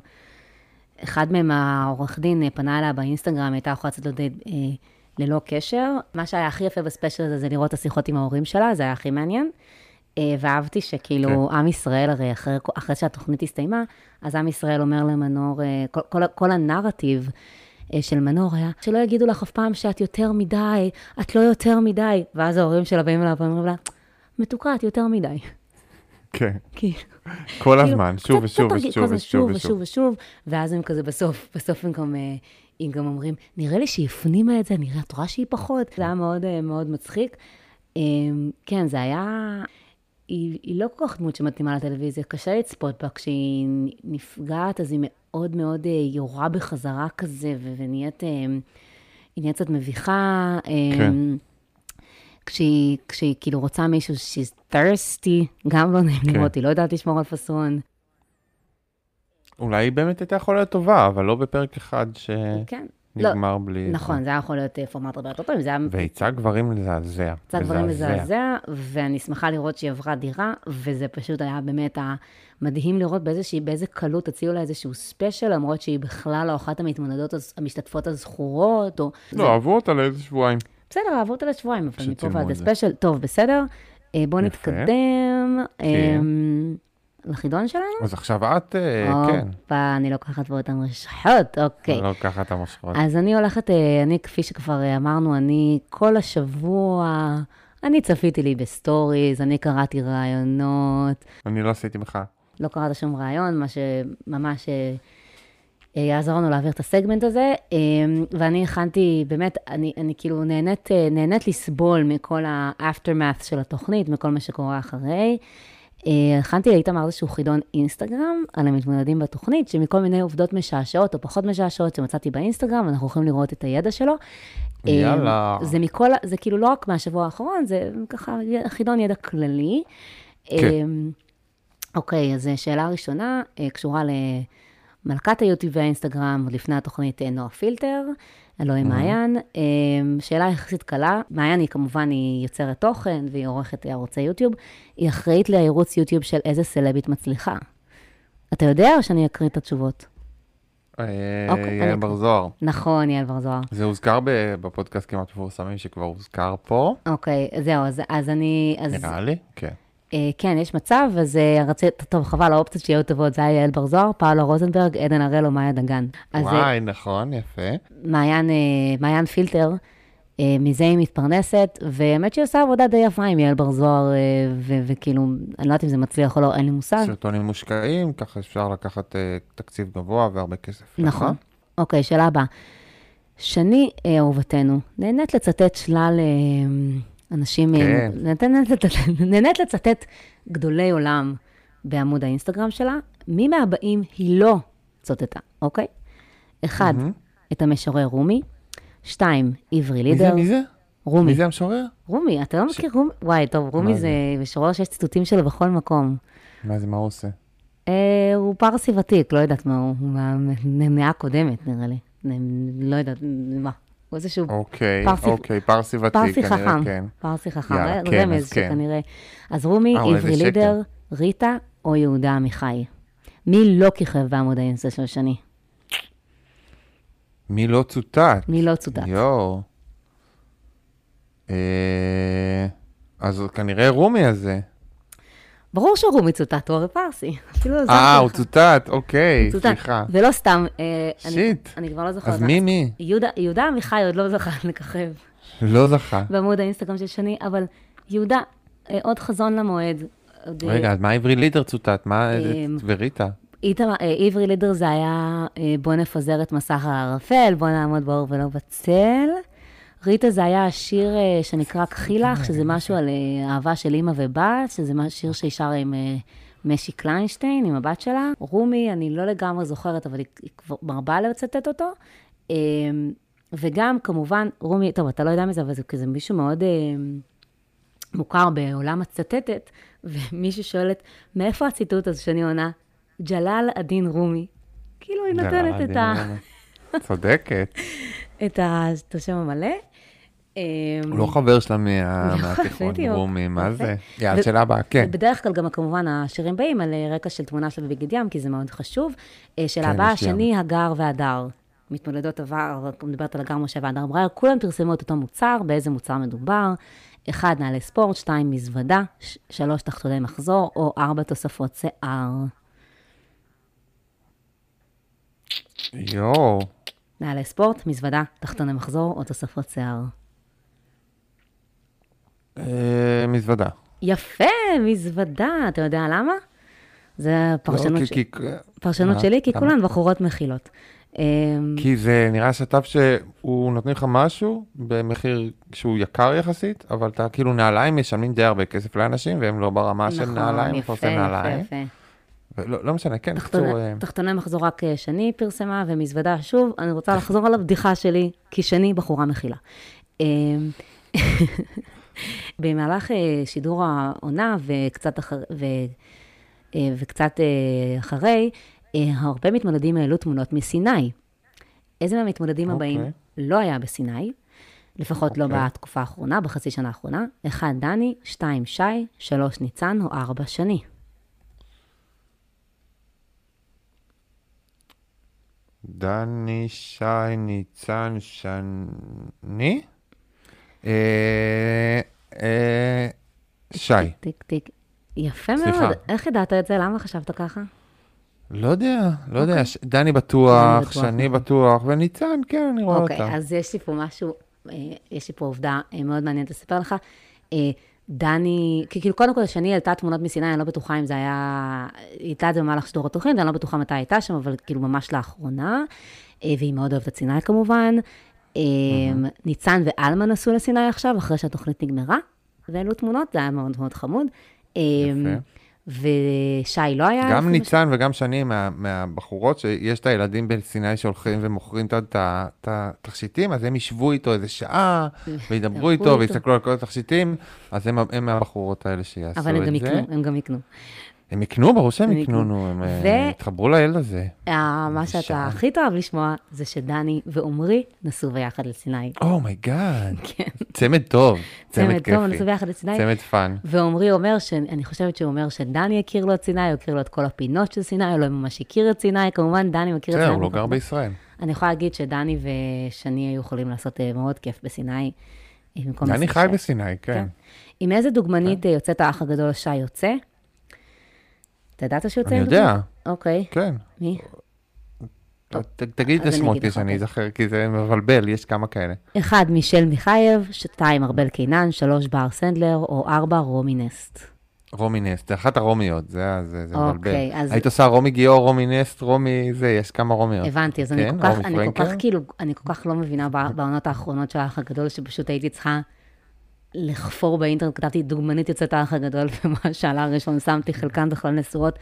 אחד מהם, העורך דין, פנה אליה באינסטגרם, הייתה יכולה לצאת לדייט ללא קשר. מה שהיה הכי יפה בספיישל הזה, זה לראות השיחות עם ההורים שלה, זה היה הכי מעניין. ואהבתי שכאילו עם ישראל, הרי אחרי שהתוכנית הסתיימה, אז עם ישראל אומר למנור, כל הנרטיב של מנור היה, שלא יגידו לך אף פעם שאת יותר מדי, את לא יותר מדי, ואז ההורים שלה באים אליו ואומרים לה, מתוקה, את יותר מדי. כן. כל הזמן, שוב ושוב ושוב ושוב ושוב ושוב, ואז הם כזה בסוף, בסוף הם גם... אם גם אומרים, נראה לי שהיא הפנימה את זה, נראה את רואה שהיא פחות. זה היה מאוד מאוד מצחיק. כן, זה היה... היא, היא לא כל כך דמות שמתאימה לטלוויזיה, קשה לצפות בה. כשהיא נפגעת, אז היא מאוד מאוד יורה בחזרה כזה, ונהיית... היא נהיית קצת מביכה. כן. כשהיא, כשהיא כאילו רוצה מישהו she's thirsty, גם לא נעים לראות, כן. היא לא יודעת לשמור על פסון. אולי היא באמת הייתה יכולה להיות טובה, אבל לא בפרק אחד שנגמר בלי... נכון, זה היה יכול להיות פורמט הרבה יותר טוב. והיצא גברים לזעזע. יצא גברים לזעזע, ואני שמחה לראות שהיא עברה דירה, וזה פשוט היה באמת מדהים לראות באיזה קלות הציעו לה איזשהו ספיישל, למרות שהיא בכלל לא אחת המתמודדות המשתתפות הזכורות. לא, אהבו אותה לאיזה שבועיים. בסדר, אהבו אותה לשבועיים, אבל מפה ועד הספיישל. טוב, בסדר, בואו נתקדם. לחידון שלנו? אז עכשיו את, כן. אופה, אני לוקחת בו את המושכות, אוקיי. אני לוקחת את המושכות. אז אני הולכת, אני כפי שכבר אמרנו, אני כל השבוע, אני צפיתי לי בסטוריז, אני קראתי רעיונות. אני לא עשיתי בך. לא קראת שום רעיון, מה שממש יעזור לנו להעביר את הסגמנט הזה, ואני הכנתי, באמת, אני, אני כאילו נהנית, נהנית לסבול מכל ה-aftermath של התוכנית, מכל מה שקורה אחרי, הכנתי לאיתמר איזשהו חידון אינסטגרם על המתמודדים בתוכנית, שמכל מיני עובדות משעשעות או פחות משעשעות שמצאתי באינסטגרם, אנחנו יכולים לראות את הידע שלו. יאללה. זה מכל, זה כאילו לא רק מהשבוע האחרון, זה ככה חידון ידע כללי. כן. אוקיי, אז שאלה ראשונה, קשורה למלכת היוטיוב והאינסטגרם, עוד לפני התוכנית נועה פילטר, אלוהי מעיין. שאלה יחסית קלה. מעיין היא כמובן, היא יוצרת תוכן, והיא עורכת ערוצי יוטיוב. היא אחראית לערוץ יוטיוב של איזה סלבית מצליחה. אתה יודע או שאני אקריא את התשובות? יעל בר זוהר. נכון, יעל בר זוהר. זה הוזכר בפודקאסט כמעט מפורסמים שכבר הוזכר פה. אוקיי, זהו, אז אני... נראה לי? כן. כן, יש מצב, אז רצית, טוב, חבל, האופציות שיהיו טובות, זה היה יעל בר זוהר, פאולה רוזנברג, עדן הראל או מאיה דגן. וואי, נכון, יפה. מעיין פילטר, מזה היא מתפרנסת, והאמת שהיא עושה עבודה די יפה עם יעל בר זוהר, וכאילו, אני לא יודעת אם זה מצליח או לא, אין לי מושג. סרטונים מושקעים, ככה אפשר לקחת תקציב גבוה והרבה כסף. נכון. אוקיי, שאלה הבאה. שני, אהובתנו, נהנית לצטט שלל... אנשים, נהנית לצטט גדולי עולם בעמוד האינסטגרם שלה, מי מהבאים היא לא צוטטה, אוקיי? אחד, את המשורר רומי, שתיים, עברי לידר. מי זה? רומי. מי זה המשורר? רומי, אתה לא מכיר רומי? וואי, טוב, רומי זה משורר שיש ציטוטים שלו בכל מקום. מה זה, מה הוא עושה? הוא פרסי ותיק, לא יודעת מה הוא, מהמאה הקודמת נראה לי, לא יודעת מה. או איזשהו פרסי... אוקיי, פרסי ותיק, פרסי חכם, פרסי חכם, רמז שכנראה. אז רומי, עברי לידר, ריטה או יהודה עמיחי. מי לא כיכב בעמוד האינסטגרם של שני? מי לא צוטט? מי לא צוטט. יואו. אז כנראה רומי הזה. ברור שרומי צוטט, הוא הרי פרסי. אה, הוא צוטט, אוקיי, סליחה. ולא סתם, אני כבר לא זוכרת. אז מי, מי? יהודה עמיחי עוד לא זכה לככב. לא זכה. בעמוד האינסטגרם של שני, אבל יהודה, עוד חזון למועד. רגע, אז מה עברי לידר צוטט? מה וריטה? עברי לידר זה היה, בוא נפזר את מסך הערפל, בוא נעמוד באור ולא בצל. ריטה זה היה השיר שנקרא כחילך, שזה משהו על אהבה של אמא ובת, שזה שיר שישר עם משי קליינשטיין, עם הבת שלה. רומי, אני לא לגמרי זוכרת, אבל היא כבר מרבה לצטט אותו. וגם, כמובן, רומי, טוב, אתה לא יודע מזה, אבל זה כזה מישהו מאוד מוכר בעולם הצטטת, ומישהו שואלת, מאיפה הציטוט הזה שאני עונה? ג'לאל עדין רומי. כאילו, היא נותנת את ה... צודקת. את השם המלא. הוא לא חבר שלה מהתיכון, רומי, מה זה? יאללה, שאלה הבאה, כן. בדרך כלל גם כמובן השירים באים על רקע של תמונה שלה בבגד ים, כי זה מאוד חשוב. שאלה הבאה, שני, הגר והדר. מתמודדות עבר, מדברת על הגר משה והדר ברייר, כולם פרסמו את אותו מוצר, באיזה מוצר מדובר. אחד, נעלי ספורט, שתיים, מזוודה, שלוש, תחתולי מחזור, או ארבע תוספות שיער. יואו. נעלי ספורט, מזוודה, תחתוני מחזור או תוספות שיער. מזוודה. יפה, מזוודה, אתה יודע למה? זה פרשנות לא, ש... כי... פרשנות שלי, כי כולן בחורות מכילות. כי זה נראה שטף שהוא נותן לך משהו במחיר שהוא יקר יחסית, אבל אתה כאילו נעליים משלמים די הרבה כסף לאנשים, והם לא ברמה של נעליים, פרסם נעליים. לא משנה, כן. תחתוני מחזור רק שני פרסמה ומזוודה שוב, אני רוצה לחזור על הבדיחה שלי, כי שני בחורה מכילה. במהלך שידור העונה וקצת אחרי, הרבה מתמודדים העלו תמונות מסיני. איזה מהמתמודדים הבאים לא היה בסיני, לפחות לא בתקופה האחרונה, בחצי שנה האחרונה. אחד דני, שתיים שי, שלוש ניצן או ארבע שני. דני, שי, ניצן, שני? שי. תיק, תיק. יפה מאוד. איך ידעת את זה? למה חשבת ככה? לא יודע, לא יודע, דני בטוח, שני בטוח, וניצן, כן, אני רואה אותה. אוקיי, אז יש לי פה משהו, יש לי פה עובדה מאוד מעניינת לספר לך. דני, כאילו קודם כל, שני העלתה תמונות מסיני, אני לא בטוחה אם זה היה, העלתה את זה במהלך שידור התוכנית, אני לא בטוחה מתי הייתה שם, אבל כאילו ממש לאחרונה, והיא מאוד אוהבת את סיני כמובן. ניצן ואלמה נסעו לסיני עכשיו, אחרי שהתוכנית נגמרה, ואלו תמונות, זה היה מאוד מאוד חמוד. יפה. ושי לא היה... גם ניצן וגם שני מהבחורות, שיש את הילדים בסיני שהולכים ומוכרים את התכשיטים, אז הם ישבו איתו איזה שעה, וידברו איתו, ויסתכלו על כל התכשיטים, אז הם מהבחורות האלה שיעשו את זה. אבל הם גם יקנו. הם יקנו, ברור שהם יקנו, הם התחברו לילד הזה. מה שאתה הכי טוב לשמוע, זה שדני ועומרי נסעו ביחד לסיני. אומייגאד, צמד טוב, צמד כיפי. נסעו ביחד לסיני. צמד פאן. ועומרי אומר, אני חושבת שהוא אומר שדני הכיר לו את סיני, הוא הכיר לו את כל הפינות של סיני, הוא לא ממש הכיר את סיני, כמובן דני מכיר את סיני. הוא לא גר בישראל. אני יכולה להגיד שדני ושני היו יכולים לעשות מאוד כיף בסיני. דני חי בסיני, כן. עם איזה דוגמנית יוצאת האח הגדול שי יוצא? אתה ידעת שיוצא? אני יודע. אוקיי. כן. מי? תגיד את השמות, כי שאני אזכר, כי זה מבלבל, יש כמה כאלה. אחד, מישל מיכייב, שתיים, ארבל קינן, שלוש, בר סנדלר, או ארבע, רומי נסט. רומי נסט, זה אחת הרומיות, זה מבלבל. היית עושה רומי גיאור, רומי נסט, רומי זה, יש כמה רומיות. הבנתי, אז אני כל כך, כאילו, אני כל כך לא מבינה בעונות האחרונות של האח הגדול, שפשוט הייתי צריכה... לחפור באינטרנט, כתבתי דוגמנית יוצאת האח הגדול, ומה שעלה הראשון שמתי חלקן בכל נשורות.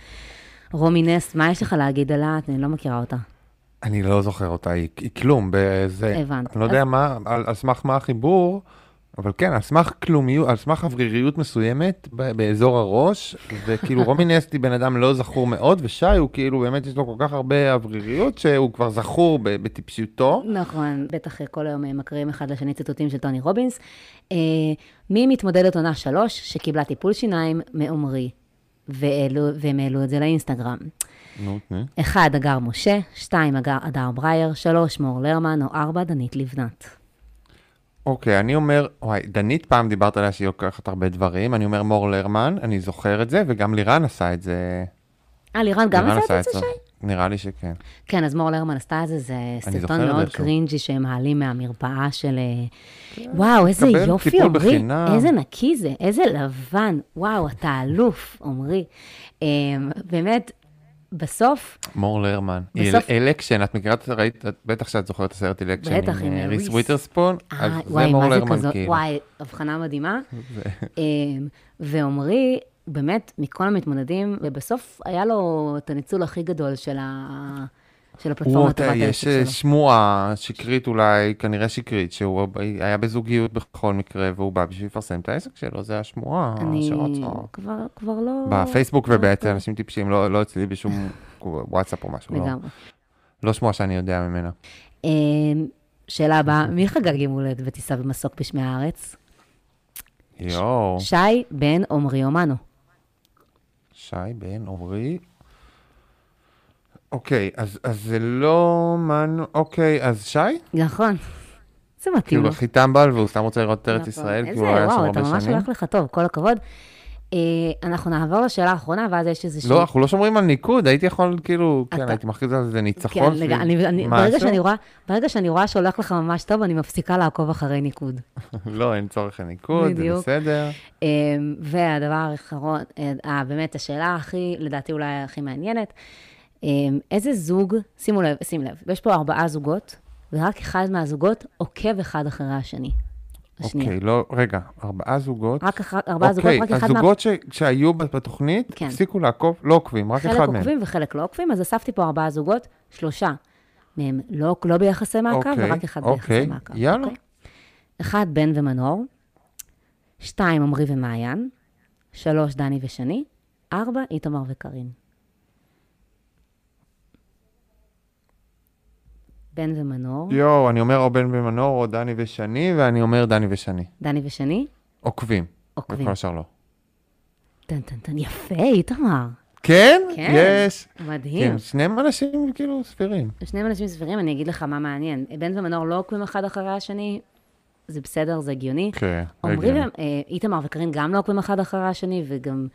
רומי נס, מה יש לך להגיד עליה? אני לא מכירה אותה. אני לא זוכר אותה, היא כלום בזה. הבנת. אני לא יודע מה, על סמך מה החיבור, אבל כן, על סמך כלומיות, על סמך הבריריות מסוימת באזור הראש, וכאילו רומי נס היא בן אדם לא זכור מאוד, ושי הוא כאילו באמת יש לו כל כך הרבה הבריריות, שהוא כבר זכור בטיפשיותו. נכון, בטח כל היום מקרים אחד לשני ציטוטים של טוני רובינס. מי מתמודדת עונה שלוש שקיבלה טיפול שיניים מעומרי, והם העלו את זה לאינסטגרם? אחד, אגר משה, שתיים, אדר ברייר, שלוש, מור לרמן, או ארבע, דנית לבנת. אוקיי, אני אומר, וואי, דנית פעם דיברת עליה שהיא לוקחת הרבה דברים, אני אומר מור לרמן, אני זוכר את זה, וגם לירן עשה את זה. אה, לירן גם עשה את זה שי? נראה לי שכן. כן, אז מור לרמן עשתה את זה, זה סרטון מאוד קרינג'י שהם מעלים מהמרפאה של... וואו, איזה יופי, אומרי, איזה נקי זה, איזה לבן, וואו, אתה אלוף, אומרי. באמת... בסוף... מור לרמן. אלקשן, את מכירה, ראית, בטח שאת זוכרת הסרט אלקשן עם ריס וויטרספון, אז זה מור לרמן כאילו. וואי, הבחנה מדהימה. ואומרי, באמת, מכל המתמודדים, ובסוף היה לו את הניצול הכי גדול של הפלטפורמה הטבעת שלו. יש שמועה שקרית אולי, כנראה שקרית, שהוא היה בזוגיות בכל מקרה, והוא בא בשביל לפרסם את העסק שלו, זה השמועה. אני כבר לא... בפייסבוק ובעצם, אנשים טיפשים, לא אצלי בשום וואטסאפ או משהו. לגמרי. לא שמועה שאני יודע ממנה. שאלה הבאה, מי חגג יום הולדת וטיסה במסוק בשמי הארץ? יואו. שי בן עומרי אומנו. שי בן עומרי... אוקיי, אז זה לא מנו, אוקיי, אז שי? נכון, זה מתאים לו. כאילו הכי טמבל, והוא סתם רוצה לראות את ארץ ישראל, כאילו היה שם הרבה שנים. איזה, וואו, אתה ממש הולך לך טוב, כל הכבוד. אנחנו נעבור לשאלה האחרונה, ואז יש איזושהי... לא, אנחנו לא שומרים על ניקוד, הייתי יכול, כאילו, כן, הייתי מחריזה על זה ניצחון. ברגע שאני רואה שהולך לך ממש טוב, אני מפסיקה לעקוב אחרי ניקוד. לא, אין צורך לניקוד, זה בסדר. והדבר האחרון, באמת, השאלה הכי, לדעתי אולי הכי מעניינת, איזה זוג, שימו לב, שים לב, יש פה ארבעה זוגות, ורק אחד מהזוגות עוקב אחד אחרי השני. אוקיי, לא, רגע, ארבעה זוגות. רק ארבעה זוגות, רק אחד מה... הזוגות שהיו בתוכנית, הפסיקו לעקוב, לא עוקבים, רק אחד מהם. חלק עוקבים וחלק לא עוקבים, אז אספתי פה ארבעה זוגות, שלושה מהם לא ביחסי מעקב, ורק אחד ביחסי מעקב. יאללה. אחד, בן ומנור, שתיים, עמרי ומעיין, שלוש, דני ושני, ארבע, איתמר וקרין. בן ומנור. יו, אני אומר או בן ומנור, או דני ושני, ואני אומר דני ושני. דני ושני? עוקבים. עוקבים. וכל השאר לא. טן, טן, טן, יפה, איתמר. כן? כן. יש. מדהים. כן, שניהם אנשים כאילו ספירים. שניהם אנשים ספירים, אני אגיד לך מה מעניין. בן ומנור לא עוקבים אחד אחרי השני, זה בסדר, זה הגיוני. כן, הגיוני. איתמר וקרין גם לא עוקבים אחד אחרי השני, וגם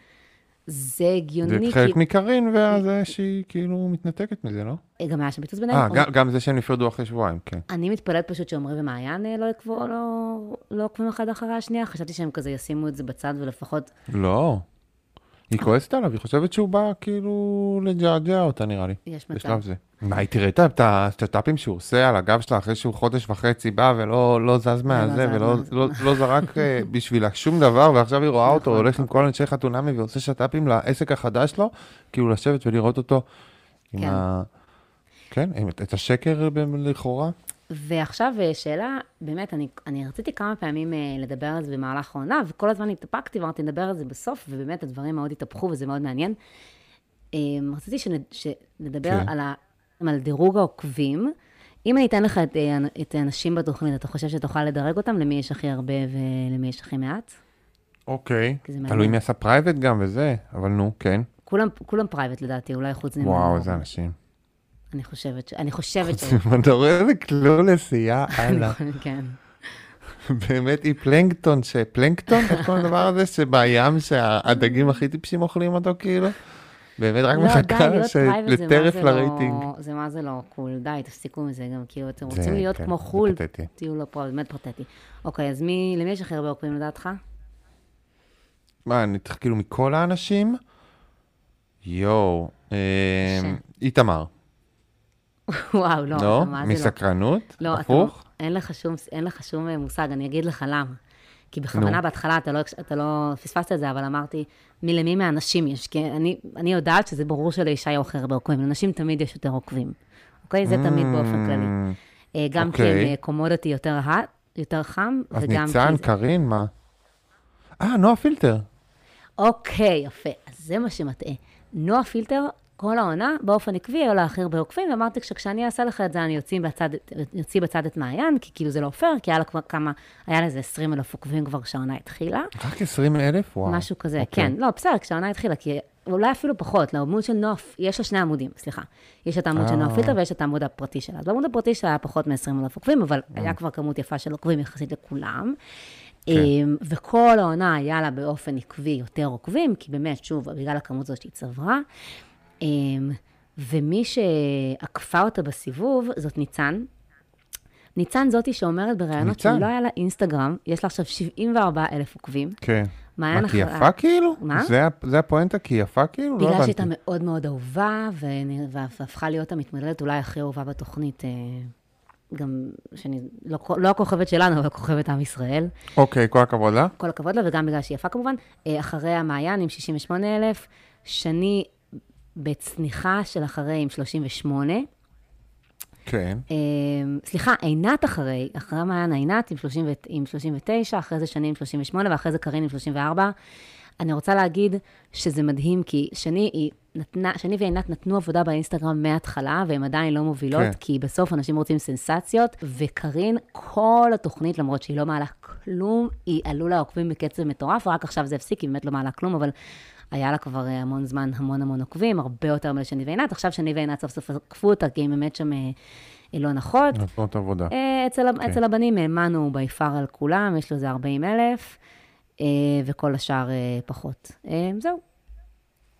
זה הגיוני. זה חלק כי... מקרין, ואז שהיא כאילו מתנתקת מזה, לא? גם היה שם ביטוס ביניהם. אה, גם, גם זה שהם נפרדו אחרי שבועיים, כן. אני מתפלאת פשוט שעמרי ומעיין לא עוקבים לא, לא אחד אחרי השנייה, חשבתי שהם כזה ישימו את זה בצד ולפחות... לא, היא כועסת עליו, היא חושבת שהוא בא כאילו לג'עג'ע אותה נראה לי. יש מצב. מה, היא תראה את הסטאפים שהוא עושה על הגב שלה אחרי שהוא חודש וחצי בא ולא לא זז מהזה ולא זרק בשבילה שום דבר, ועכשיו היא רואה אותו, הולך עם כל אנשי חתונמי ועושה סטאפים לעסק החדש שלו, כאילו לשבת ולראות אותו עם ה... כן, את השקר לכאורה. ועכשיו שאלה, באמת, אני, אני רציתי כמה פעמים לדבר על זה במהלך העונה, וכל הזמן התאפקתי ואמרתי לדבר על זה בסוף, ובאמת הדברים מאוד התהפכו וזה מאוד מעניין. רציתי שנד, שנדבר כן. על, ה, על דירוג העוקבים. אם אני אתן לך את, את האנשים בתוכנית, אתה חושב שתוכל לדרג אותם? למי יש הכי הרבה ולמי יש הכי מעט? אוקיי. תלוי מי עשה פרייבט גם וזה, אבל נו, כן. כולם, כולם פרייבט לדעתי, אולי חוץ נמר. וואו, זה אנשים. אני חושבת ש... אני חושבת ש... אתה רואה איזה כלול עשייה, הלאה. כן. באמת היא פלנקטון, שפלנקטון, את כל הדבר הזה שבים שהדגים הכי טיפשים אוכלים אותו, כאילו. באמת רק מחכה לטרף לרייטינג. זה מה זה לא קול, די, תפסיקו מזה גם, כאילו, אתם רוצים להיות כמו חול, תהיו לא פה, באמת פרטטי. אוקיי, אז למי יש הכי הרבה עוקבים לדעתך? מה, אני צריך כאילו מכל האנשים? יואו, איתמר. וואו, לא. לא, מסקרנות, הפוך. אין לך שום מושג, אני אגיד לך למה. כי בכוונה בהתחלה, אתה לא פספסת את זה, אבל אמרתי, מי למי מהאנשים יש, כי אני יודעת שזה ברור שלאישה יאוחר בעוקבים, לנשים תמיד יש יותר עוקבים. אוקיי? זה תמיד באופן כללי. גם כן קומודתי יותר חם, אז ניצן, קרין, מה? אה, נועה פילטר. אוקיי, יפה. אז זה מה שמטעה. נועה פילטר... כל העונה, באופן עקבי, היה לה הכי הרבה עוקבים, ואמרתי שכשאני אעשה לך את זה, אני יוציא בצד את מעיין, כי כאילו זה לא פייר, כי היה לה כבר כמה, היה לזה עשרים אלף עוקבים כבר כשהעונה התחילה. רק עשרים אלף? וואו. משהו כזה, כן. לא, בסדר, כשהעונה התחילה, כי אולי אפילו פחות, לעמוד של נוף, יש לה שני עמודים, סליחה. יש את העמוד של נוף פילטר, ויש את העמוד הפרטי שלה. אז בעמוד הפרטי שלה היה פחות מ-עשרים אלף עוקבים, אבל היה כבר כמות יפה של עוקבים יחסית לכולם. וכל העונה היה לה באופן עקבי יותר עוקבים, כי באמת, שוב, בגלל הכמות הזאת שהיא צברה, ומי שעקפה אותה בסיבוב, זאת ניצן. ניצן זאתי שאומרת בראיונות שלא היה לה אינסטגרם, יש לה עכשיו שבעים וארבע אלף עוקבים. כן. מה, כי יפה כאילו? מה? זה הפואנטה, כי יפה כאילו? בגלל שהייתה מאוד מאוד אהובה, והפכה להיות המתמודדת אולי הכי אהובה בתוכנית, גם שאני, לא הכוכבת שלנו, אבל הכוכבת עם ישראל. אוקיי, כל הכבוד לה. כל הכבוד לה, וגם בגלל שהיא יפה כמובן. אחרי המעיין עם שישים ושמונה אלף, שני... בצניחה של אחרי עם שלושים ושמונה. כן. סליחה, עינת אחרי, אחרי מעיין עינת עם שלושים ותשע, אחרי זה שני עם שלושים ושמונה, ואחרי זה קרין עם שלושים וארבע. אני רוצה להגיד שזה מדהים, כי שני ועינת נתנו עבודה באינסטגרם מההתחלה, והן עדיין לא מובילות, כי בסוף אנשים רוצים סנסציות, וקרין, כל התוכנית, למרות שהיא לא מעלה כלום, היא עלו לעוקבים בקצב מטורף, רק עכשיו זה הפסיק, היא באמת לא מעלה כלום, אבל... היה לה כבר המון זמן, המון המון עוקבים, הרבה יותר מלשני ועינת. עכשיו שני ועינת סוף סוף עקפו אותה, כי היא באמת שם לא נחות. נתנות עבודה. אצל הבנים, האמנו ביפר על כולם, יש לו זה ארבעים אלף. וכל השאר פחות. זהו.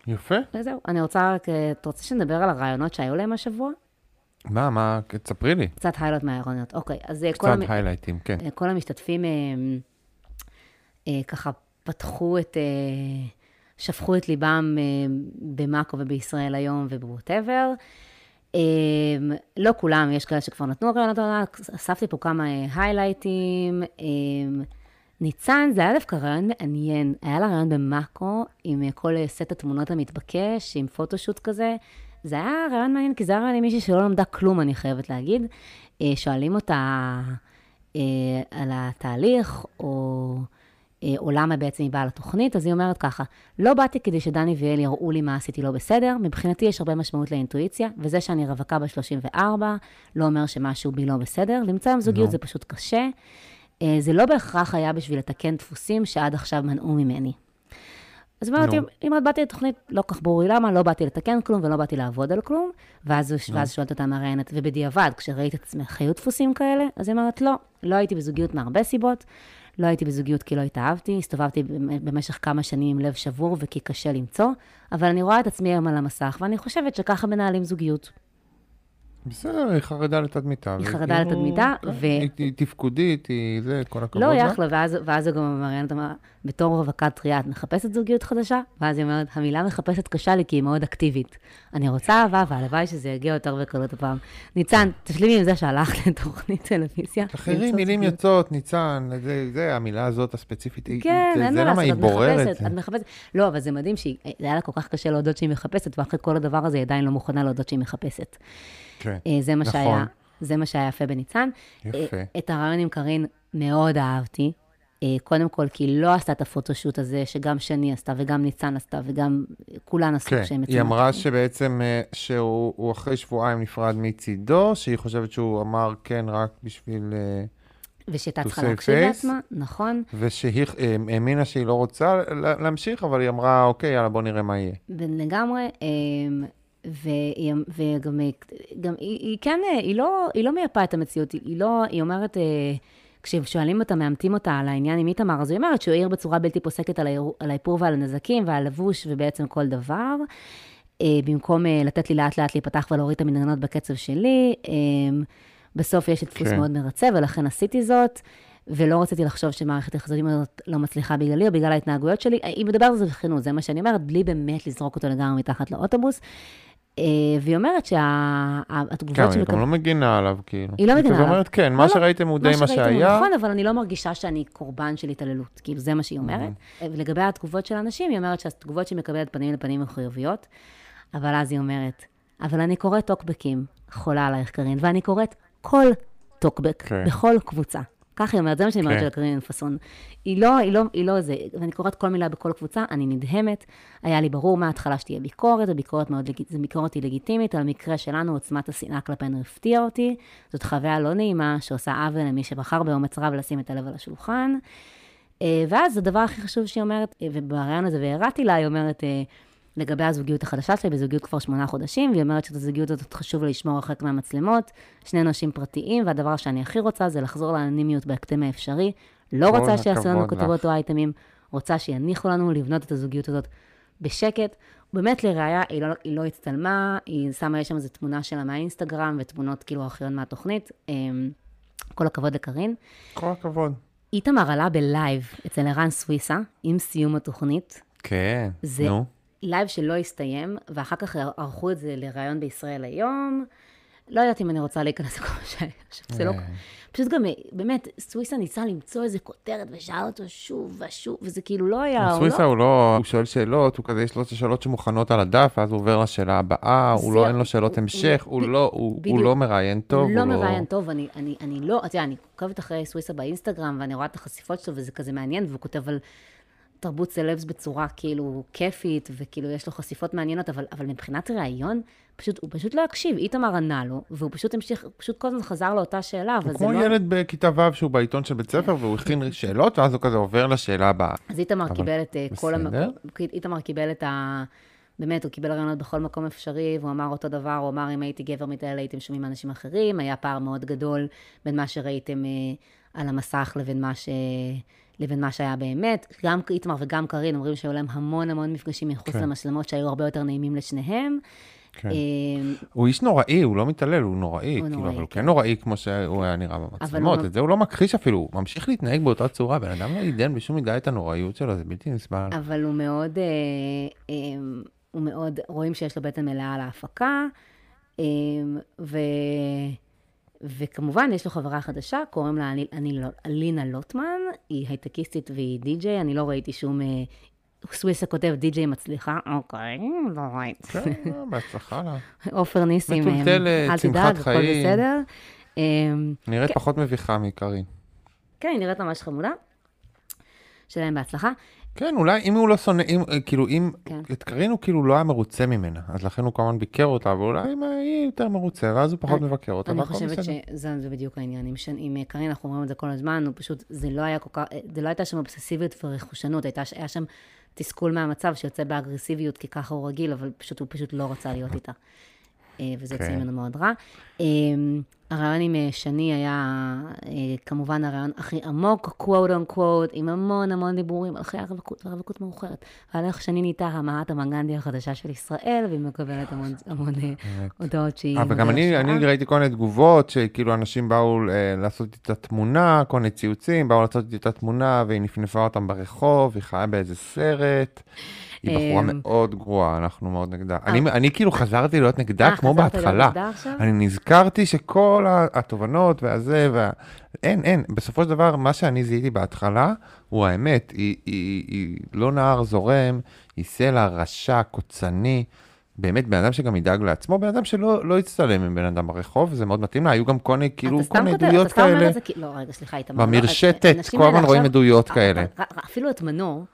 יפה. זהו. אני רוצה, את רוצה שנדבר על הרעיונות שהיו להם השבוע? מה, מה, תספרי לי. קצת היילייט מהרעיונות. אוקיי, אז קצת היילייטים, כן. כל המשתתפים ככה פתחו את, שפכו את ליבם במאקו ובישראל היום ובווטאבר. לא כולם, יש כאלה שכבר נתנו הרעיונות, אספתי פה כמה היילייטים. ניצן, זה היה דווקא רעיון מעניין. היה לה רעיון במאקו עם כל סט התמונות המתבקש, עם פוטושוט כזה. זה היה רעיון מעניין, כי זה היה רעיון עם מישהי שלא למדה כלום, אני חייבת להגיד. שואלים אותה על התהליך, או, או למה בעצם היא באה לתוכנית, אז היא אומרת ככה, לא באתי כדי שדני ויאל יראו לי מה עשיתי לא בסדר, מבחינתי יש הרבה משמעות לאינטואיציה, וזה שאני רווקה ב-שלושים וארבע, לא אומר שמשהו בי לא בסדר, למצוא עם זוגיות זה פשוט קשה, זה לא בהכרח היה בשביל לתקן דפוסים שעד עכשיו מנעו ממני. אז אומרת, אם את באתי לתוכנית, לא כך ברור למה, לא באתי לתקן כלום ולא באתי לעבוד על כלום, ואז שואלת אותה מראיינת, ובדיעבד, כשראית את עצמך, היו דפוסים כאלה, אז היא אומרת, לא, לא הייתי בזוגיות מהרבה סיבות, לא הייתי בזוגיות כי לא התאהבתי, הסתובבתי במשך כמה שנים עם לב שבור וכי קשה למצוא, אבל אני רואה את עצמי היום על המסך, ואני חושבת שככה מנהלים זוגיות. בסדר, היא חרדה לתדמיתה. היא חרדה לתדמיתה, ו... היא תפקודית, היא זה, כל הכבוד. לא, היא אחלה, ואז היא גם אמרת, בתור רווקה טריה, את מחפשת זוגיות חדשה? ואז היא אומרת, המילה מחפשת קשה לי, כי היא מאוד אקטיבית. אני רוצה אהבה, והלוואי שזה יגיע יותר בקלות הפעם. ניצן, תשלימי עם זה שהלכת לתוכנית טלוויזיה. אחרים, מילים יוצאות, ניצן, זה, המילה הזאת הספציפית, זה למה היא בוררת. את מחפשת, לא, אבל זה מדהים שהיא, זה היה לה כל כך קשה להודות שהיא מחפשת, ואחרי כל הדבר הזה היא עדיין לא מוכנה להודות שהיא מחפשת. זה מה שהיה, זה מה שהיה יפה בניצן. את הרעיון עם קרין מאוד אהבתי, קודם כל, כי היא לא עשתה את הפוטושוט הזה, שגם שני עשתה, וגם ניצן עשתה, וגם כולן עשו שהם מצוינים. היא אמרה שבעצם, שהוא אחרי שבועיים נפרד מצידו, שהיא חושבת שהוא אמר כן רק בשביל... ושהייתה צריכה להקשיב לעצמה, נכון. ושהיא האמינה שהיא לא רוצה להמשיך, אבל היא אמרה, אוקיי, יאללה, בוא נראה מה יהיה. לגמרי... והיא, וגם, גם, היא, היא כן, היא לא, היא לא מייפה את המציאות, היא לא, היא אומרת, כששואלים אותה, מאמתים אותה על העניין עם איתמר, אז היא אומרת שהוא העיר בצורה בלתי פוסקת על האיפור ועל הנזקים ועל לבוש ובעצם כל דבר, במקום לתת לי לאט לאט להיפתח ולהוריד את המנגנות בקצב שלי, בסוף יש דפוס כן. מאוד מרצה ולכן עשיתי זאת, ולא רציתי לחשוב שמערכת היחסים הזאת לא מצליחה בגללי, או בגלל ההתנהגויות שלי, היא מדברת על זה בכנות, זה מה שאני אומרת, בלי באמת לזרוק אותו לגמרי מתחת לאוטובוס, והיא אומרת שהתגובות... כן, היא גם לא מגינה עליו, כאילו. היא לא מגינה עליו. היא אומרת, כן, מה שראיתם הוא די מה שהיה. נכון, אבל אני לא מרגישה שאני קורבן של התעללות, כאילו, זה מה שהיא אומרת. ולגבי התגובות של אנשים, היא אומרת שהתגובות שהיא מקבלת פנים לפנים הן חיוביות, אבל אז היא אומרת, אבל אני קוראת טוקבקים, חולה עלייך קרין, ואני קוראת כל טוקבק, בכל קבוצה. ככה היא אומרת, זה מה שאני אומרת של קרין פסון. היא לא, היא לא, היא לא זה, ואני קוראת כל מילה בכל קבוצה, אני נדהמת, היה לי ברור מההתחלה שתהיה ביקורת, הביקורת מאוד, הביקורת היא לגיטימית, על מקרה שלנו, עוצמת השנאה כלפינו הפתיעה אותי, זאת חוויה לא נעימה, שעושה עוול למי שבחר באומץ רב לשים את הלב על השולחן, ואז הדבר הכי חשוב שהיא אומרת, ובראיון הזה, והראיתי לה, היא אומרת, לגבי הזוגיות החדשה שלי, בזוגיות כבר שמונה חודשים, והיא אומרת שאת הזוגיות הזאת חשוב לשמור הרחק מהמצלמות, שני אנשים פרטיים, והדבר שאני הכי רוצה זה לחזור לאנונימיות בהקדם האפשרי, לא רוצה שיעשו לנו כתבות או אייטמים, רוצה שיניחו לנו לבנות את הזוגיות הזאת בשקט. באמת לראיה, היא לא, היא לא הצטלמה, היא שמה, יש שם איזו תמונה שלה מהאינסטגרם, ותמונות כאילו אחרון מהתוכנית. כל הכבוד לקרין. כל הכבוד. איתמר עלה בלייב אצל ערן סוויסה, עם סיום התוכנית. כן, נו. לייב שלא הסתיים, ואחר כך ערכו את זה לרעיון בישראל היום. לא יודעת אם אני רוצה להיכנס לכל שהיה, שזה לא... פשוט גם, באמת, סוויסה ניסה למצוא איזה כותרת, ושאל אותו שוב ושוב, וזה כאילו לא היה... סוויסה הוא לא... הוא שואל שאלות, הוא כזה, יש לו שאלות שמוכנות על הדף, ואז הוא עובר לשאלה הבאה, הוא לא, אין לו שאלות המשך, הוא לא מראיין טוב. לא מראיין טוב, אני לא... אתה יודע, אני עוקבת אחרי סוויסה באינסטגרם, ואני רואה את החשיפות שלו, וזה כזה מעניין, והוא כותב על... תרבות סלבס בצורה כאילו כיפית, וכאילו יש לו חשיפות מעניינות, אבל, אבל מבחינת ראיון, פשוט, הוא פשוט לא הקשיב, איתמר ענה לו, והוא פשוט המשיך, פשוט כל הזמן חזר לאותה שאלה, הוא כמו לא... ילד בכיתה ו' שהוא בעיתון של בית ספר, והוא הכין שאלות, ואז הוא כזה עובר לשאלה הבאה. אז איתמר אבל... קיבל את בסדר. כל המ... איתמר קיבל את ה... באמת, הוא קיבל רעיונות בכל מקום אפשרי, והוא אמר אותו דבר, הוא אמר, אם הייתי גבר מתעלל, הייתם שומעים אנשים אחרים, היה פער מאוד גדול בין מה שראיתם על המסך לבין מה ש... לבין מה שהיה באמת. גם איתמר וגם קרין אומרים שהיו להם המון המון מפגשים מחוץ כן. למשלמות שהיו הרבה יותר נעימים לשניהם. כן. הוא איש נוראי, הוא לא מתעלל, הוא נוראי, הוא כאילו, נוראי אבל הוא כן נוראי כמו שהוא היה נראה במצלמות, את זה הוא לא מכחיש אפילו, הוא ממשיך להתנהג באותה צורה, בן אדם לא ידן בשום מידה את הנוראיות שלו, זה בלתי נסבל. אבל הוא מאוד, אה, אה, הוא מאוד, רואים שיש לו בטן מלאה על ההפקה, אה, ו... וכמובן, יש לו חברה חדשה, קוראים לה אלינה לוטמן, היא הייטקיסטית והיא די-ג'יי, אני לא ראיתי שום... סוויסה כותב די-ג'יי מצליחה, אוקיי, לא ראית. כן, בהצלחה לה. עופר ניסים, אל תדאג, הכל בסדר. נראית פחות מביכה מקרין. כן, היא נראית ממש חמודה. שלהם בהצלחה. כן, אולי אם הוא לא שונא, כאילו אם את קרין הוא כאילו לא היה מרוצה ממנה, אז לכן הוא כמובן ביקר אותה, ואולי אם היא יותר מרוצה, ואז הוא פחות מבקר אותה. אני חושבת שזה בדיוק העניין, עם קרין אנחנו אומרים את זה כל הזמן, הוא פשוט, זה לא הייתה שם אובססיביות ורכושנות, היה שם תסכול מהמצב שיוצא באגרסיביות, כי ככה הוא רגיל, אבל פשוט הוא פשוט לא רצה להיות איתה. וזה יוצא ממנו מאוד רע. הרעיון עם שני היה כמובן הרעיון הכי עמוק, קוואט און קוואט, עם המון המון דיבורים על חיי הרווקות והרווקות מאוחרת. ועל איך שני נהייתה המהת המנגנדי החדשה של ישראל, והיא מקבלת המון הודעות שהיא... וגם אני ראיתי כל מיני תגובות, שכאילו אנשים באו לעשות איתה תמונה, כל מיני ציוצים, באו לעשות איתה תמונה, והיא נפנפה אותם ברחוב, היא חיה באיזה סרט... היא בחורה מאוד גרועה, אנחנו מאוד נגדה. אני כאילו חזרתי להיות נגדה כמו בהתחלה. אני נזכרתי שכל התובנות והזה, אין, אין. בסופו של דבר, מה שאני זיהיתי בהתחלה, הוא האמת, היא לא נער זורם, היא סלע רשע, קוצני, באמת בן אדם שגם ידאג לעצמו, בן אדם שלא יצטלם עם בן אדם ברחוב, זה מאוד מתאים לה, היו גם כל מיני עדויות כאלה. לא, רגע, סליחה, איתמר. במרשתת, כל הזמן רואים עדויות כאלה. אפילו את מנור,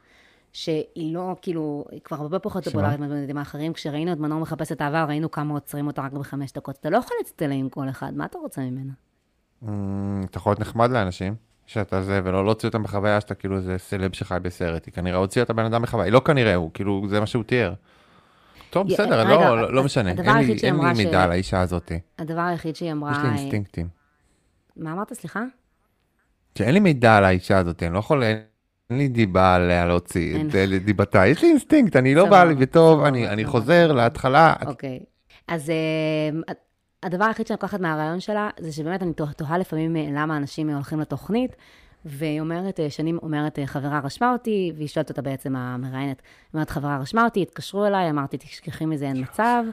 שהיא לא, כאילו, היא כבר הרבה פחות פופולרית מהבנדים האחרים, כשראינו את מנור מחפש את העבר, ראינו כמה עוצרים אותה רק בחמש דקות. אתה לא יכול לצטלם עם כל אחד, מה אתה רוצה ממנה? אתה יכול להיות נחמד לאנשים, שאתה זה, ולא להוציא אותם בחוויה, שאתה כאילו זה סלב שחי בסרט, היא כנראה הוציאה את הבן אדם בחוויה, היא לא כנראה, הוא כאילו, זה מה שהוא תיאר. טוב, בסדר, לא משנה, אין לי מידע על האישה הזאת. הדבר היחיד שהיא אמרה... יש לי אינסטינקטים. מה אמרת, סליחה? שאין לי מידע על האישה הזאת, אני לא יכול... אין לי דיבה עליה להוציא את דיבתה, יש לי אינסטינקט, אני לא באה לי בטוב, אני חוזר להתחלה. אוקיי, אז הדבר היחיד שאני לוקחת מהרעיון שלה, זה שבאמת אני תוהה לפעמים למה אנשים הולכים לתוכנית, והיא אומרת, שנים אומרת, חברה רשמה אותי, והיא שואלת אותה בעצם המראיינת, אומרת, חברה רשמה אותי, התקשרו אליי, אמרתי, תשכחי מזה, אין מצב,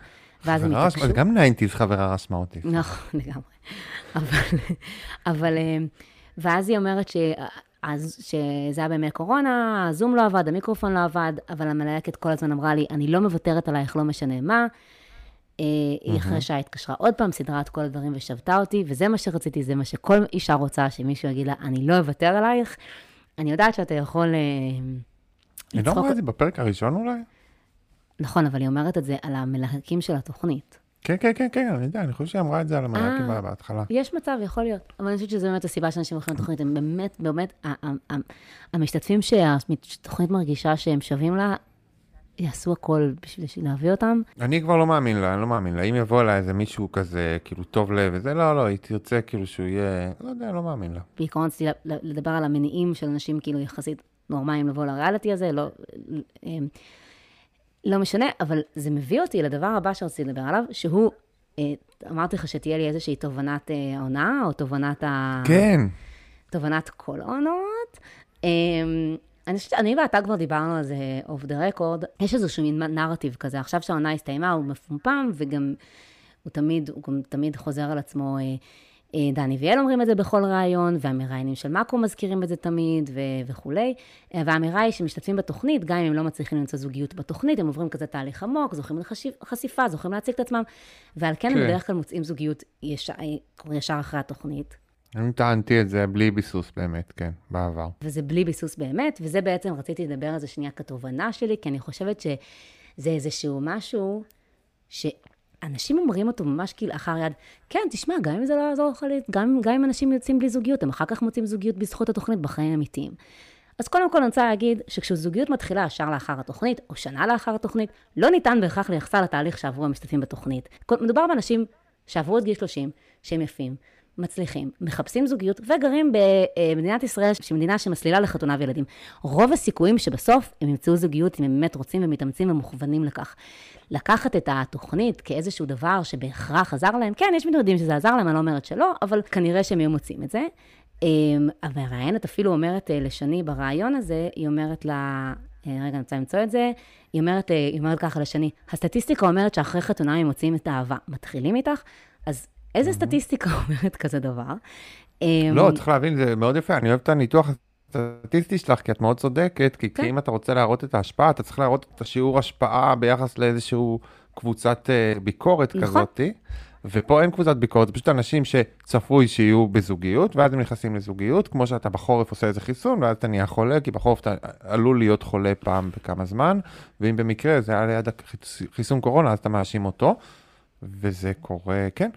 ואז הם התקשרו. זה גם ניינטיז, חברה רשמה אותי. נכון, לגמרי. אבל, ואז היא אומרת ש... אז שזה היה בימי קורונה, הזום לא עבד, המיקרופון לא עבד, אבל המלהקת כל הזמן אמרה לי, אני לא מוותרת עלייך, לא משנה מה. היא אחרי שעה התקשרה עוד פעם, סדרה את כל הדברים ושבתה אותי, וזה מה שרציתי, זה מה שכל אישה רוצה, שמישהו יגיד לה, אני לא אוותר עלייך. אני יודעת שאתה יכול לצחוק... אני לא רואה את זה בפרק הראשון אולי? נכון, אבל היא אומרת את זה על המלהקים של התוכנית. כן, כן, כן, כן, אני יודע, אני חושב שהיא אמרה את זה על המלהקים בהתחלה. יש מצב, יכול להיות. אבל אני חושבת שזו באמת הסיבה שאנשים הולכים לתוכנית, הם באמת, באמת, המשתתפים שהתוכנית מרגישה שהם שווים לה, יעשו הכל בשביל להביא אותם. אני כבר לא מאמין לה, אני לא מאמין לה. אם יבוא לה איזה מישהו כזה, כאילו, טוב לב, וזה לא, לא, היא תרצה כאילו שהוא יהיה, לא יודע, לא מאמין לה. בעיקרון, רציתי לדבר על המניעים של אנשים כאילו יחסית נורמליים לבוא לריאליטי הזה, לא... לא משנה, אבל זה מביא אותי לדבר הבא שרציתי לדבר עליו, שהוא, אמרתי לך שתהיה לי איזושהי תובנת העונה, או תובנת ה... כן. תובנת כל העונות. אני חושבת, אני ואתה כבר דיברנו על זה אוף דה רקורד. יש איזשהו נרטיב כזה, עכשיו שהעונה הסתיימה, הוא מפומפם, וגם הוא תמיד, הוא גם תמיד חוזר על עצמו... דני ויאל אומרים את זה בכל רעיון, והמראיינים של מקו מזכירים את זה תמיד, וכו'. והמראי שמשתתפים בתוכנית, גם אם הם לא מצליחים למצוא זוגיות בתוכנית, הם עוברים כזה תהליך עמוק, זוכים לחשיפה, זוכים להציג את עצמם, ועל כן הם בדרך כלל מוצאים זוגיות ישר אחרי התוכנית. אני טענתי את זה בלי ביסוס באמת, כן, בעבר. וזה בלי ביסוס באמת, וזה בעצם רציתי לדבר על זה שנייה כתובנה שלי, כי אני חושבת שזה איזשהו משהו ש... אנשים אומרים אותו ממש כאילו אחר יד, כן, תשמע, גם אם זה לא יעזור לך, גם, גם אם אנשים יוצאים בלי זוגיות, הם אחר כך מוצאים זוגיות בזכות התוכנית בחיים אמיתיים. אז קודם כל אני רוצה להגיד שכשזוגיות מתחילה ישר לאחר התוכנית, או שנה לאחר התוכנית, לא ניתן בהכרח לייחס לתהליך שעברו המשתתפים בתוכנית. מדובר באנשים שעברו את גיל שלושים, שהם יפים, מצליחים, מחפשים זוגיות וגרים במדינת ישראל, שמדינה שמסלילה לחתונה וילדים. רוב הסיכויים שבסוף הם ימצאו זוגיות אם הם באמת רוצים ומתאמצים ומוכוונים לכך. לקחת את התוכנית כאיזשהו דבר שבהכרח עזר להם, כן, יש מתמודדים שזה עזר להם, אני לא אומרת שלא, אבל כנראה שהם יהיו מוצאים את זה. אבל הרעיינת אפילו אומרת לשני ברעיון הזה, היא אומרת לה, רגע, נצא למצוא את זה, היא אומרת, היא אומרת ככה לשני, הסטטיסטיקה אומרת שאחרי חתונה הם מוצאים את האהבה, מתחילים איתך, אז איזה סטטיסטיקה אומרת כזה דבר? לא, צריך להבין, זה מאוד יפה, אני אוהב את הניתוח הסטטיסטי שלך, כי את מאוד צודקת, כי אם אתה רוצה להראות את ההשפעה, אתה צריך להראות את השיעור השפעה ביחס לאיזשהו קבוצת ביקורת כזאת, ופה אין קבוצת ביקורת, זה פשוט אנשים שצפוי שיהיו בזוגיות, ואז הם נכנסים לזוגיות, כמו שאתה בחורף עושה איזה חיסון, ואז אתה נהיה חולה, כי בחורף אתה עלול להיות חולה פעם בכמה זמן, ואם במקרה זה היה ליד חיסון קורונה, אז אתה מאשים אותו, וזה קורה, כן.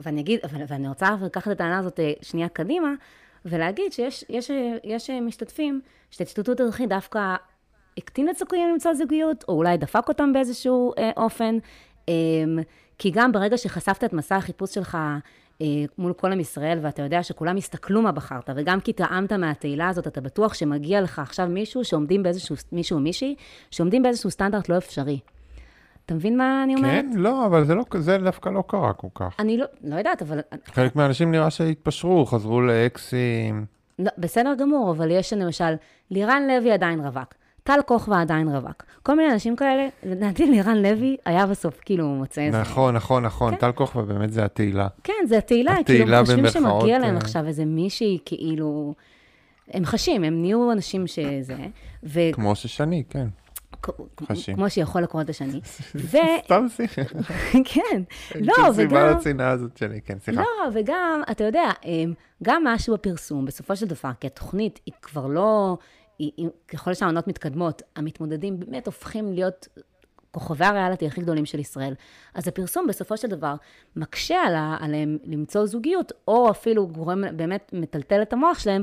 ואני אגיד, ואני רוצה לקחת את הטענה הזאת שנייה קדימה, ולהגיד שיש משתתפים, שההשתתפות הדרכית דווקא הקטין את סיכויים למצוא זוגיות, או אולי דפק אותם באיזשהו אופן, כי גם ברגע שחשפת את מסע החיפוש שלך אה, מול כל עם ישראל, ואתה יודע שכולם הסתכלו מה בחרת, וגם כי טעמת מהתהילה הזאת, אתה בטוח שמגיע לך עכשיו מישהו שעומדים באיזשהו, מישהו או מישהי, שעומדים באיזשהו סטנדרט לא אפשרי. אתה מבין מה אני אומרת? כן, לא, אבל זה, לא, זה דווקא לא קרה כל כך. אני לא, לא יודעת, אבל... חלק מהאנשים נראה שהתפשרו, חזרו לאקסים. לא, בסדר גמור, אבל יש למשל, לירן לוי עדיין רווק. טל כוכבה עדיין רווק. כל מיני אנשים כאלה, לדעתי לירן לוי היה בסוף, כאילו הוא מוצא איזה. נכון, נכון, נכון. טל כוכבה באמת זה התהילה. כן, זה התהילה. התהילה במרכאות. חושבים שמגיע להם עכשיו איזה מישהי, כאילו, הם חשים, הם נהיו אנשים שזה. כמו ששני, כן. כמו שיכול לקרות השני. סתם שיחה. כן. לא, וגם... סיבה לצינה הזאת שלי, כן, שיחה. לא, וגם, אתה יודע, גם משהו בפרסום, בסופו של דבר, כי התוכנית היא כבר לא... ככל שהעונות מתקדמות, המתמודדים באמת הופכים להיות כוכבי הריאליטי הכי גדולים של ישראל. אז הפרסום בסופו של דבר מקשה עליהם למצוא זוגיות, או אפילו גורם באמת מטלטל את המוח שלהם,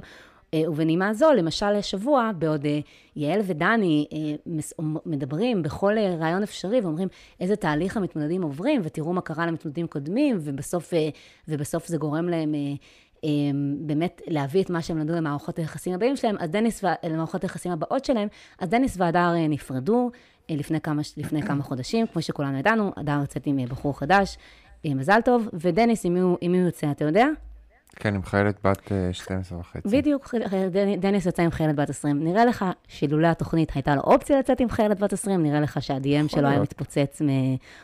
ובנימה זו, למשל השבוע, בעוד יעל ודני מדברים בכל רעיון אפשרי, ואומרים איזה תהליך המתמודדים עוברים, ותראו מה קרה למתמודדים קודמים, ובסוף, ובסוף זה גורם להם... באמת להביא את מה שהם נדעו למערכות היחסים הבאים שלהם, אז דניס, למערכות היחסים הבאות שלהם, אז דניס והדר נפרדו לפני כמה, לפני כמה חודשים, כמו שכולנו ידענו, הדר יוצאת עם בחור חדש, מזל טוב, ודניס, עם מי הוא, עם מי הוא יוצא, אתה יודע? כן, עם חיילת בת שתים עשרה וחצי. בדיוק, דניס יוצא עם חיילת בת עשרים. נראה לך שלולא התוכנית הייתה לו אופציה לצאת עם חיילת בת עשרים, נראה לך שהדי.אם שלו היה מתפוצץ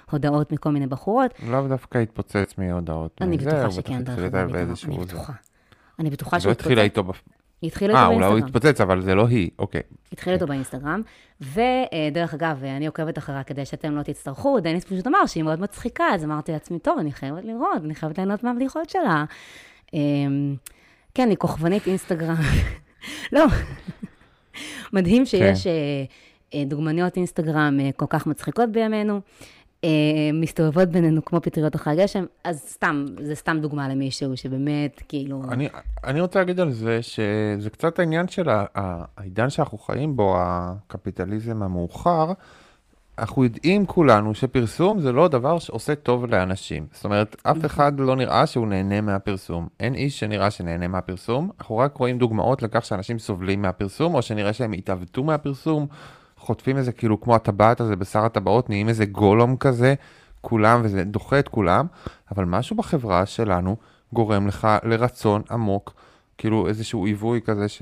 מהודעות מכל מיני בחורות. לאו דווקא התפוצץ מהודעות. אני בטוחה שכן, אני בטוחה. אני בטוחה שהוא התפוצץ. לא התחילה איתו באינסטגרם. אה, אולי הוא התפוצץ, אבל זה לא היא, אוקיי. התחילה איתו באינסטגרם, ודרך אגב, אני עוקבת אחריה כדי שאתם לא תצטרכו, דניס פשוט אמר שהיא מאוד מצחיקה, אז אמרתי לעצמי, טוב, אני חייבת לראות, אני חייבת ליהנות מהבדיחות שלה. כן, היא כוכבנית אינסטגרם. לא, מדהים שיש דוגמניות אינסטגרם כל כך מצחיקות בימינו, מסתובבות בינינו כמו פטריות אחרי הגשם, אז סתם, זה סתם דוגמה למישהו שבאמת כאילו... אני רוצה להגיד על זה שזה קצת העניין של העידן שאנחנו חיים בו, הקפיטליזם המאוחר, אנחנו יודעים כולנו שפרסום זה לא דבר שעושה טוב לאנשים. זאת אומרת, אף אחד לא נראה שהוא נהנה מהפרסום. אין איש שנראה שנהנה מהפרסום. אנחנו רק רואים דוגמאות לכך שאנשים סובלים מהפרסום, או שנראה שהם התעוותו מהפרסום, חוטפים איזה כאילו כמו הטבעת הזה, בשר הטבעות, נהיים איזה גולום כזה, כולם, וזה דוחה את כולם. אבל משהו בחברה שלנו גורם לך לרצון עמוק, כאילו איזשהו עיווי כזה ש...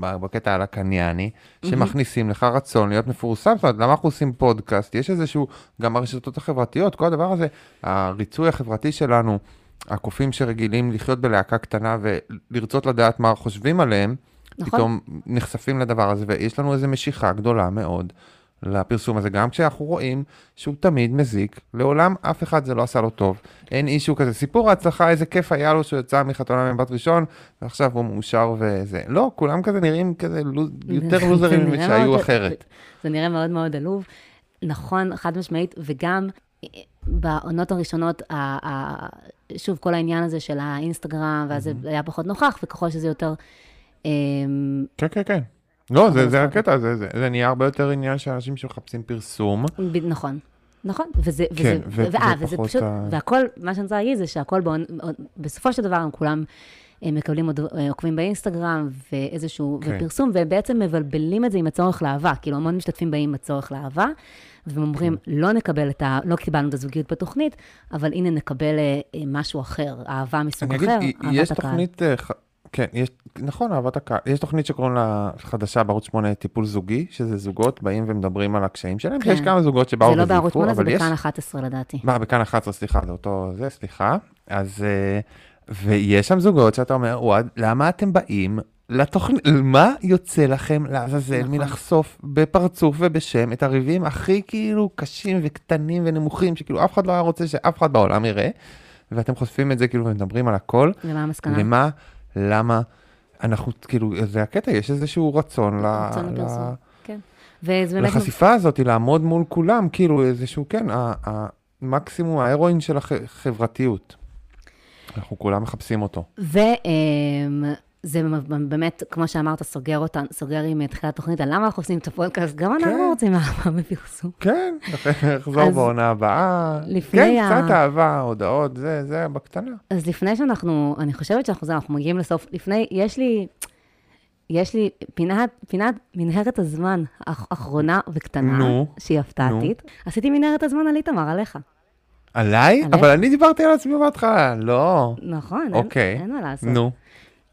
בקטע על הקניאני, שמכניסים לך רצון להיות מפורסם, זאת אומרת, למה אנחנו עושים פודקאסט? יש איזשהו, גם הרשתות החברתיות, כל הדבר הזה, הריצוי החברתי שלנו, הקופים שרגילים לחיות בלהקה קטנה ולרצות לדעת מה חושבים עליהם, פתאום נחשפים לדבר הזה, ויש לנו איזו משיכה גדולה מאוד לפרסום הזה, גם כשאנחנו רואים שהוא תמיד מזיק, לעולם אף אחד זה לא עשה לו טוב, אין אישו כזה, סיפור ההצלחה, איזה כיף היה לו שהוא יצא מחתונה ממבט ראשון, ועכשיו הוא מאושר וזה, לא, כולם כזה נראים כזה יותר לוזרים משהיו אחרת. זה נראה מאוד מאוד עלוב, נכון, חד משמעית, וגם בעונות הראשונות, שוב, כל העניין הזה של האינסטגרם, ואז זה היה פחות נוכח, וככל שזה יותר... כן, כן, כן. לא, זה הקטע, זה נהיה הרבה יותר עניין שאנשים שמחפשים פרסום. נכון. נכון, וזה, כן, וזה, וזה, וזה, וזה פשוט, ה... והכל, מה שאני רוצה להגיד זה שהכל, באונ... בסופו של דבר הם כולם מקבלים עוד עוקבים באינסטגרם ואיזשהו, כן. ופרסום, ובעצם מבלבלים את זה עם הצורך לאהבה, כאילו המון משתתפים באים עם הצורך לאהבה, ומאומרים, כן. לא נקבל את ה... לא קיבלנו את הזוגיות בתוכנית, אבל הנה נקבל משהו אחר, אהבה מסוג אחר, אהבת הקהל. יש תוכנית, כן, יש, נכון, אהבת הקהל, יש תוכנית שקוראים לה חדשה בערוץ שמונה, טיפול זוגי, שזה זוגות באים ומדברים על הקשיים שלהם, כן. יש כמה זוגות שבאו ודיווחו, אבל יש... זה לא בערוץ שמונה, זה בכאן אחת עשרה לדעתי. מה, בכאן אחת עשרה, סליחה, זה אותו, זה, סליחה. אז, ויש שם זוגות שאתה אומר, וואד, למה אתם באים לתוכנית, מה יוצא לכם לעזאזל נכון. מלחשוף בפרצוף ובשם את הריבים הכי כאילו קשים וקטנים ונמוכים, שכאילו אף אחד לא היה רוצה שאף אחד בעולם יראה, ואתם חושפים את זה כאילו ומדברים על הכל. למה המסקנה? למה, למה, אנחנו כאילו, זה הקטע, יש איזשהו רצון, רצון ל... לפרסום, ל... כן. לחשיפה ו... הזאת, לעמוד מול כולם, כאילו איזשהו, כן, המקסימום, ההירואין של החברתיות. אנחנו כולם מחפשים אותו. וזה באמת, כמו שאמרת, סוגר אותנו, סוגר עם תחילת תוכנית, על למה אנחנו עושים את הפודקאסט, גם אנחנו רוצים אהבה בפרסום. כן, נחזור בעונה הבאה. כן, קצת אהבה, הודעות, זה, זה בקטנה. אז לפני שאנחנו, אני חושבת שאנחנו אנחנו מגיעים לסוף, לפני, יש לי, יש לי פינת, פינת מנהרת הזמן, אחרונה וקטנה, שהיא הפתעתית. עשיתי מנהרת הזמן על איתמר, עליך. עליי? אבל אני דיברתי על עצמי בהתחלה, לא. נכון, אין מה לעשות. נו,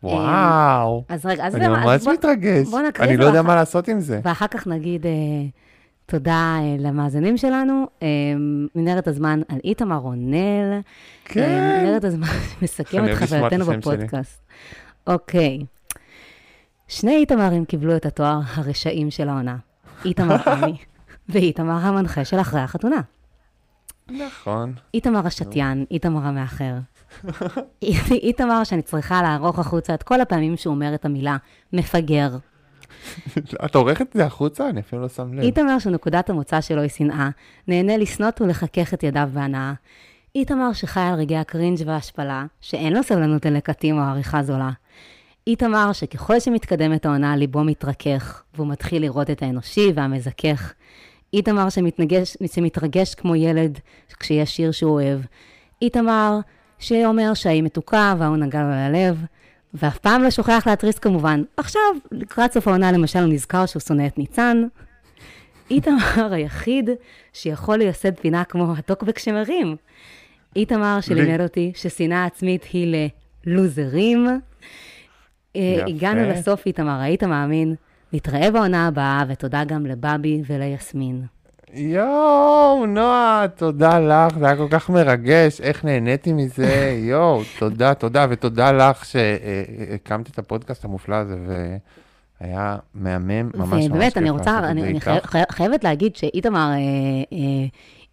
וואו. אז רגע, אז... אני ממש מתרגש. אני לא יודע מה לעשות עם זה. ואחר כך נגיד תודה למאזינים שלנו, מנהרת הזמן על איתמר רונל. כן. מנהרת הזמן מסכם את חברתנו בפודקאסט. אוקיי. שני איתמרים קיבלו את התואר הרשעים של העונה. איתמר חמי ואיתמר המנחה של אחרי החתונה. נכון. איתמר השתיין, איתמר המאחר. איתמר שאני צריכה לערוך החוצה את כל הפעמים שהוא אומר את המילה מפגר. את עורכת את זה החוצה? אני אפילו לא שם לב. איתמר שנקודת המוצא שלו היא שנאה, נהנה לסנות ולחכך את ידיו בהנאה. איתמר שחי על רגעי הקרינג' וההשפלה, שאין לו סבלנות ללקטים או עריכה זולה. איתמר שככל שמתקדמת העונה, ליבו מתרכך, והוא מתחיל לראות את האנושי והמזכך. איתמר שמתנגש, שמתרגש כמו ילד כשיש שיר שהוא אוהב. איתמר שאומר שהיא מתוקה והוא נגע לו ללב, ואף פעם לא שוכח להתריס כמובן. עכשיו, לקראת סוף העונה למשל הוא נזכר שהוא שונא את ניצן. איתמר היחיד שיכול לייסד פינה כמו הטוקבק שמרים. איתמר שלימד אותי ששנאה עצמית היא ללוזרים. הגענו לסוף איתמר, היית מאמין? נתראה בעונה הבאה, ותודה גם לבבי וליסמין. יואו, נועה, תודה לך, זה היה כל כך מרגש, איך נהניתי מזה, יואו, תודה, תודה, ותודה לך שהקמת את הפודקאסט המופלא הזה, והיה מהמם ממש ממש ככה. באמת, אני רוצה, אני חייבת להגיד שאיתמר,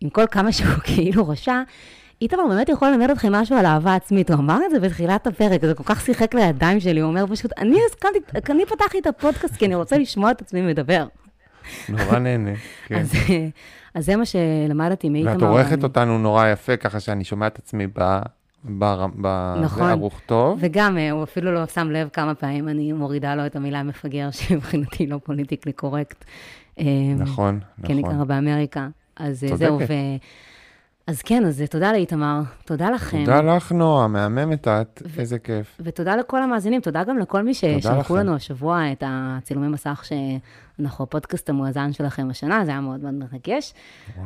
עם כל כמה שהוא כאילו רשע, איתמר באמת יכול ללמד אתכם משהו על אהבה עצמית, הוא אמר את זה בתחילת הפרק, זה כל כך שיחק לידיים שלי, הוא אומר פשוט, אני הסכמתי, אני פתחתי את הפודקאסט, כי אני רוצה לשמוע את עצמי מדבר. נורא נהנה, כן. אז זה מה שלמדתי מאיתמר. ואת עורכת אותנו נורא יפה, ככה שאני שומע את עצמי בערוך טוב. וגם, הוא אפילו לא שם לב כמה פעמים, אני מורידה לו את המילה מפגר, שבחינתי לא פוליטיקלי קורקט. נכון, נכון. אז כן, אז תודה לאיתמר, תודה לכם. תודה לך, נועה, מהממת את, ו- איזה כיף. ותודה לכל המאזינים, תודה גם לכל מי ששלחו לנו השבוע את הצילומי מסך שאנחנו הפודקאסט המואזן שלכם השנה, זה היה מאוד מאוד מרגש.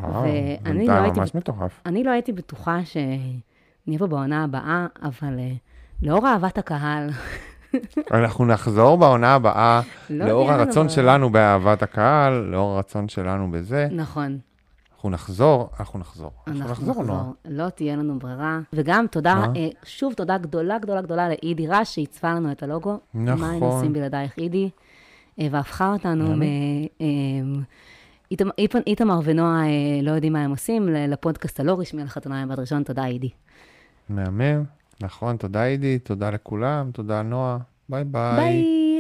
וואו, ואני לא הייתי, ממש מטורף. אני לא הייתי בטוחה שנהיה פה בעונה הבאה, אבל לאור אהבת הקהל... אנחנו נחזור בעונה הבאה, לאור הרצון שלנו באהבת הקהל, לאור הרצון שלנו בזה. נכון. אנחנו נחזור, אנחנו נחזור. אנחנו נחזור, לא. לא תהיה לנו ברירה. וגם תודה, שוב תודה גדולה, גדולה, גדולה לאידי רש, שהצפה לנו את הלוגו. נכון. מה הם עושים בלעדייך, אידי? והפכה אותנו מאיתמר ונועה, לא יודעים מה הם עושים, לפודקאסט הלא רשמי על חתונה ממבט ראשון. תודה, אידי. מהמם, נכון, תודה, אידי, תודה לכולם, תודה, נועה. ביי ביי. ביי.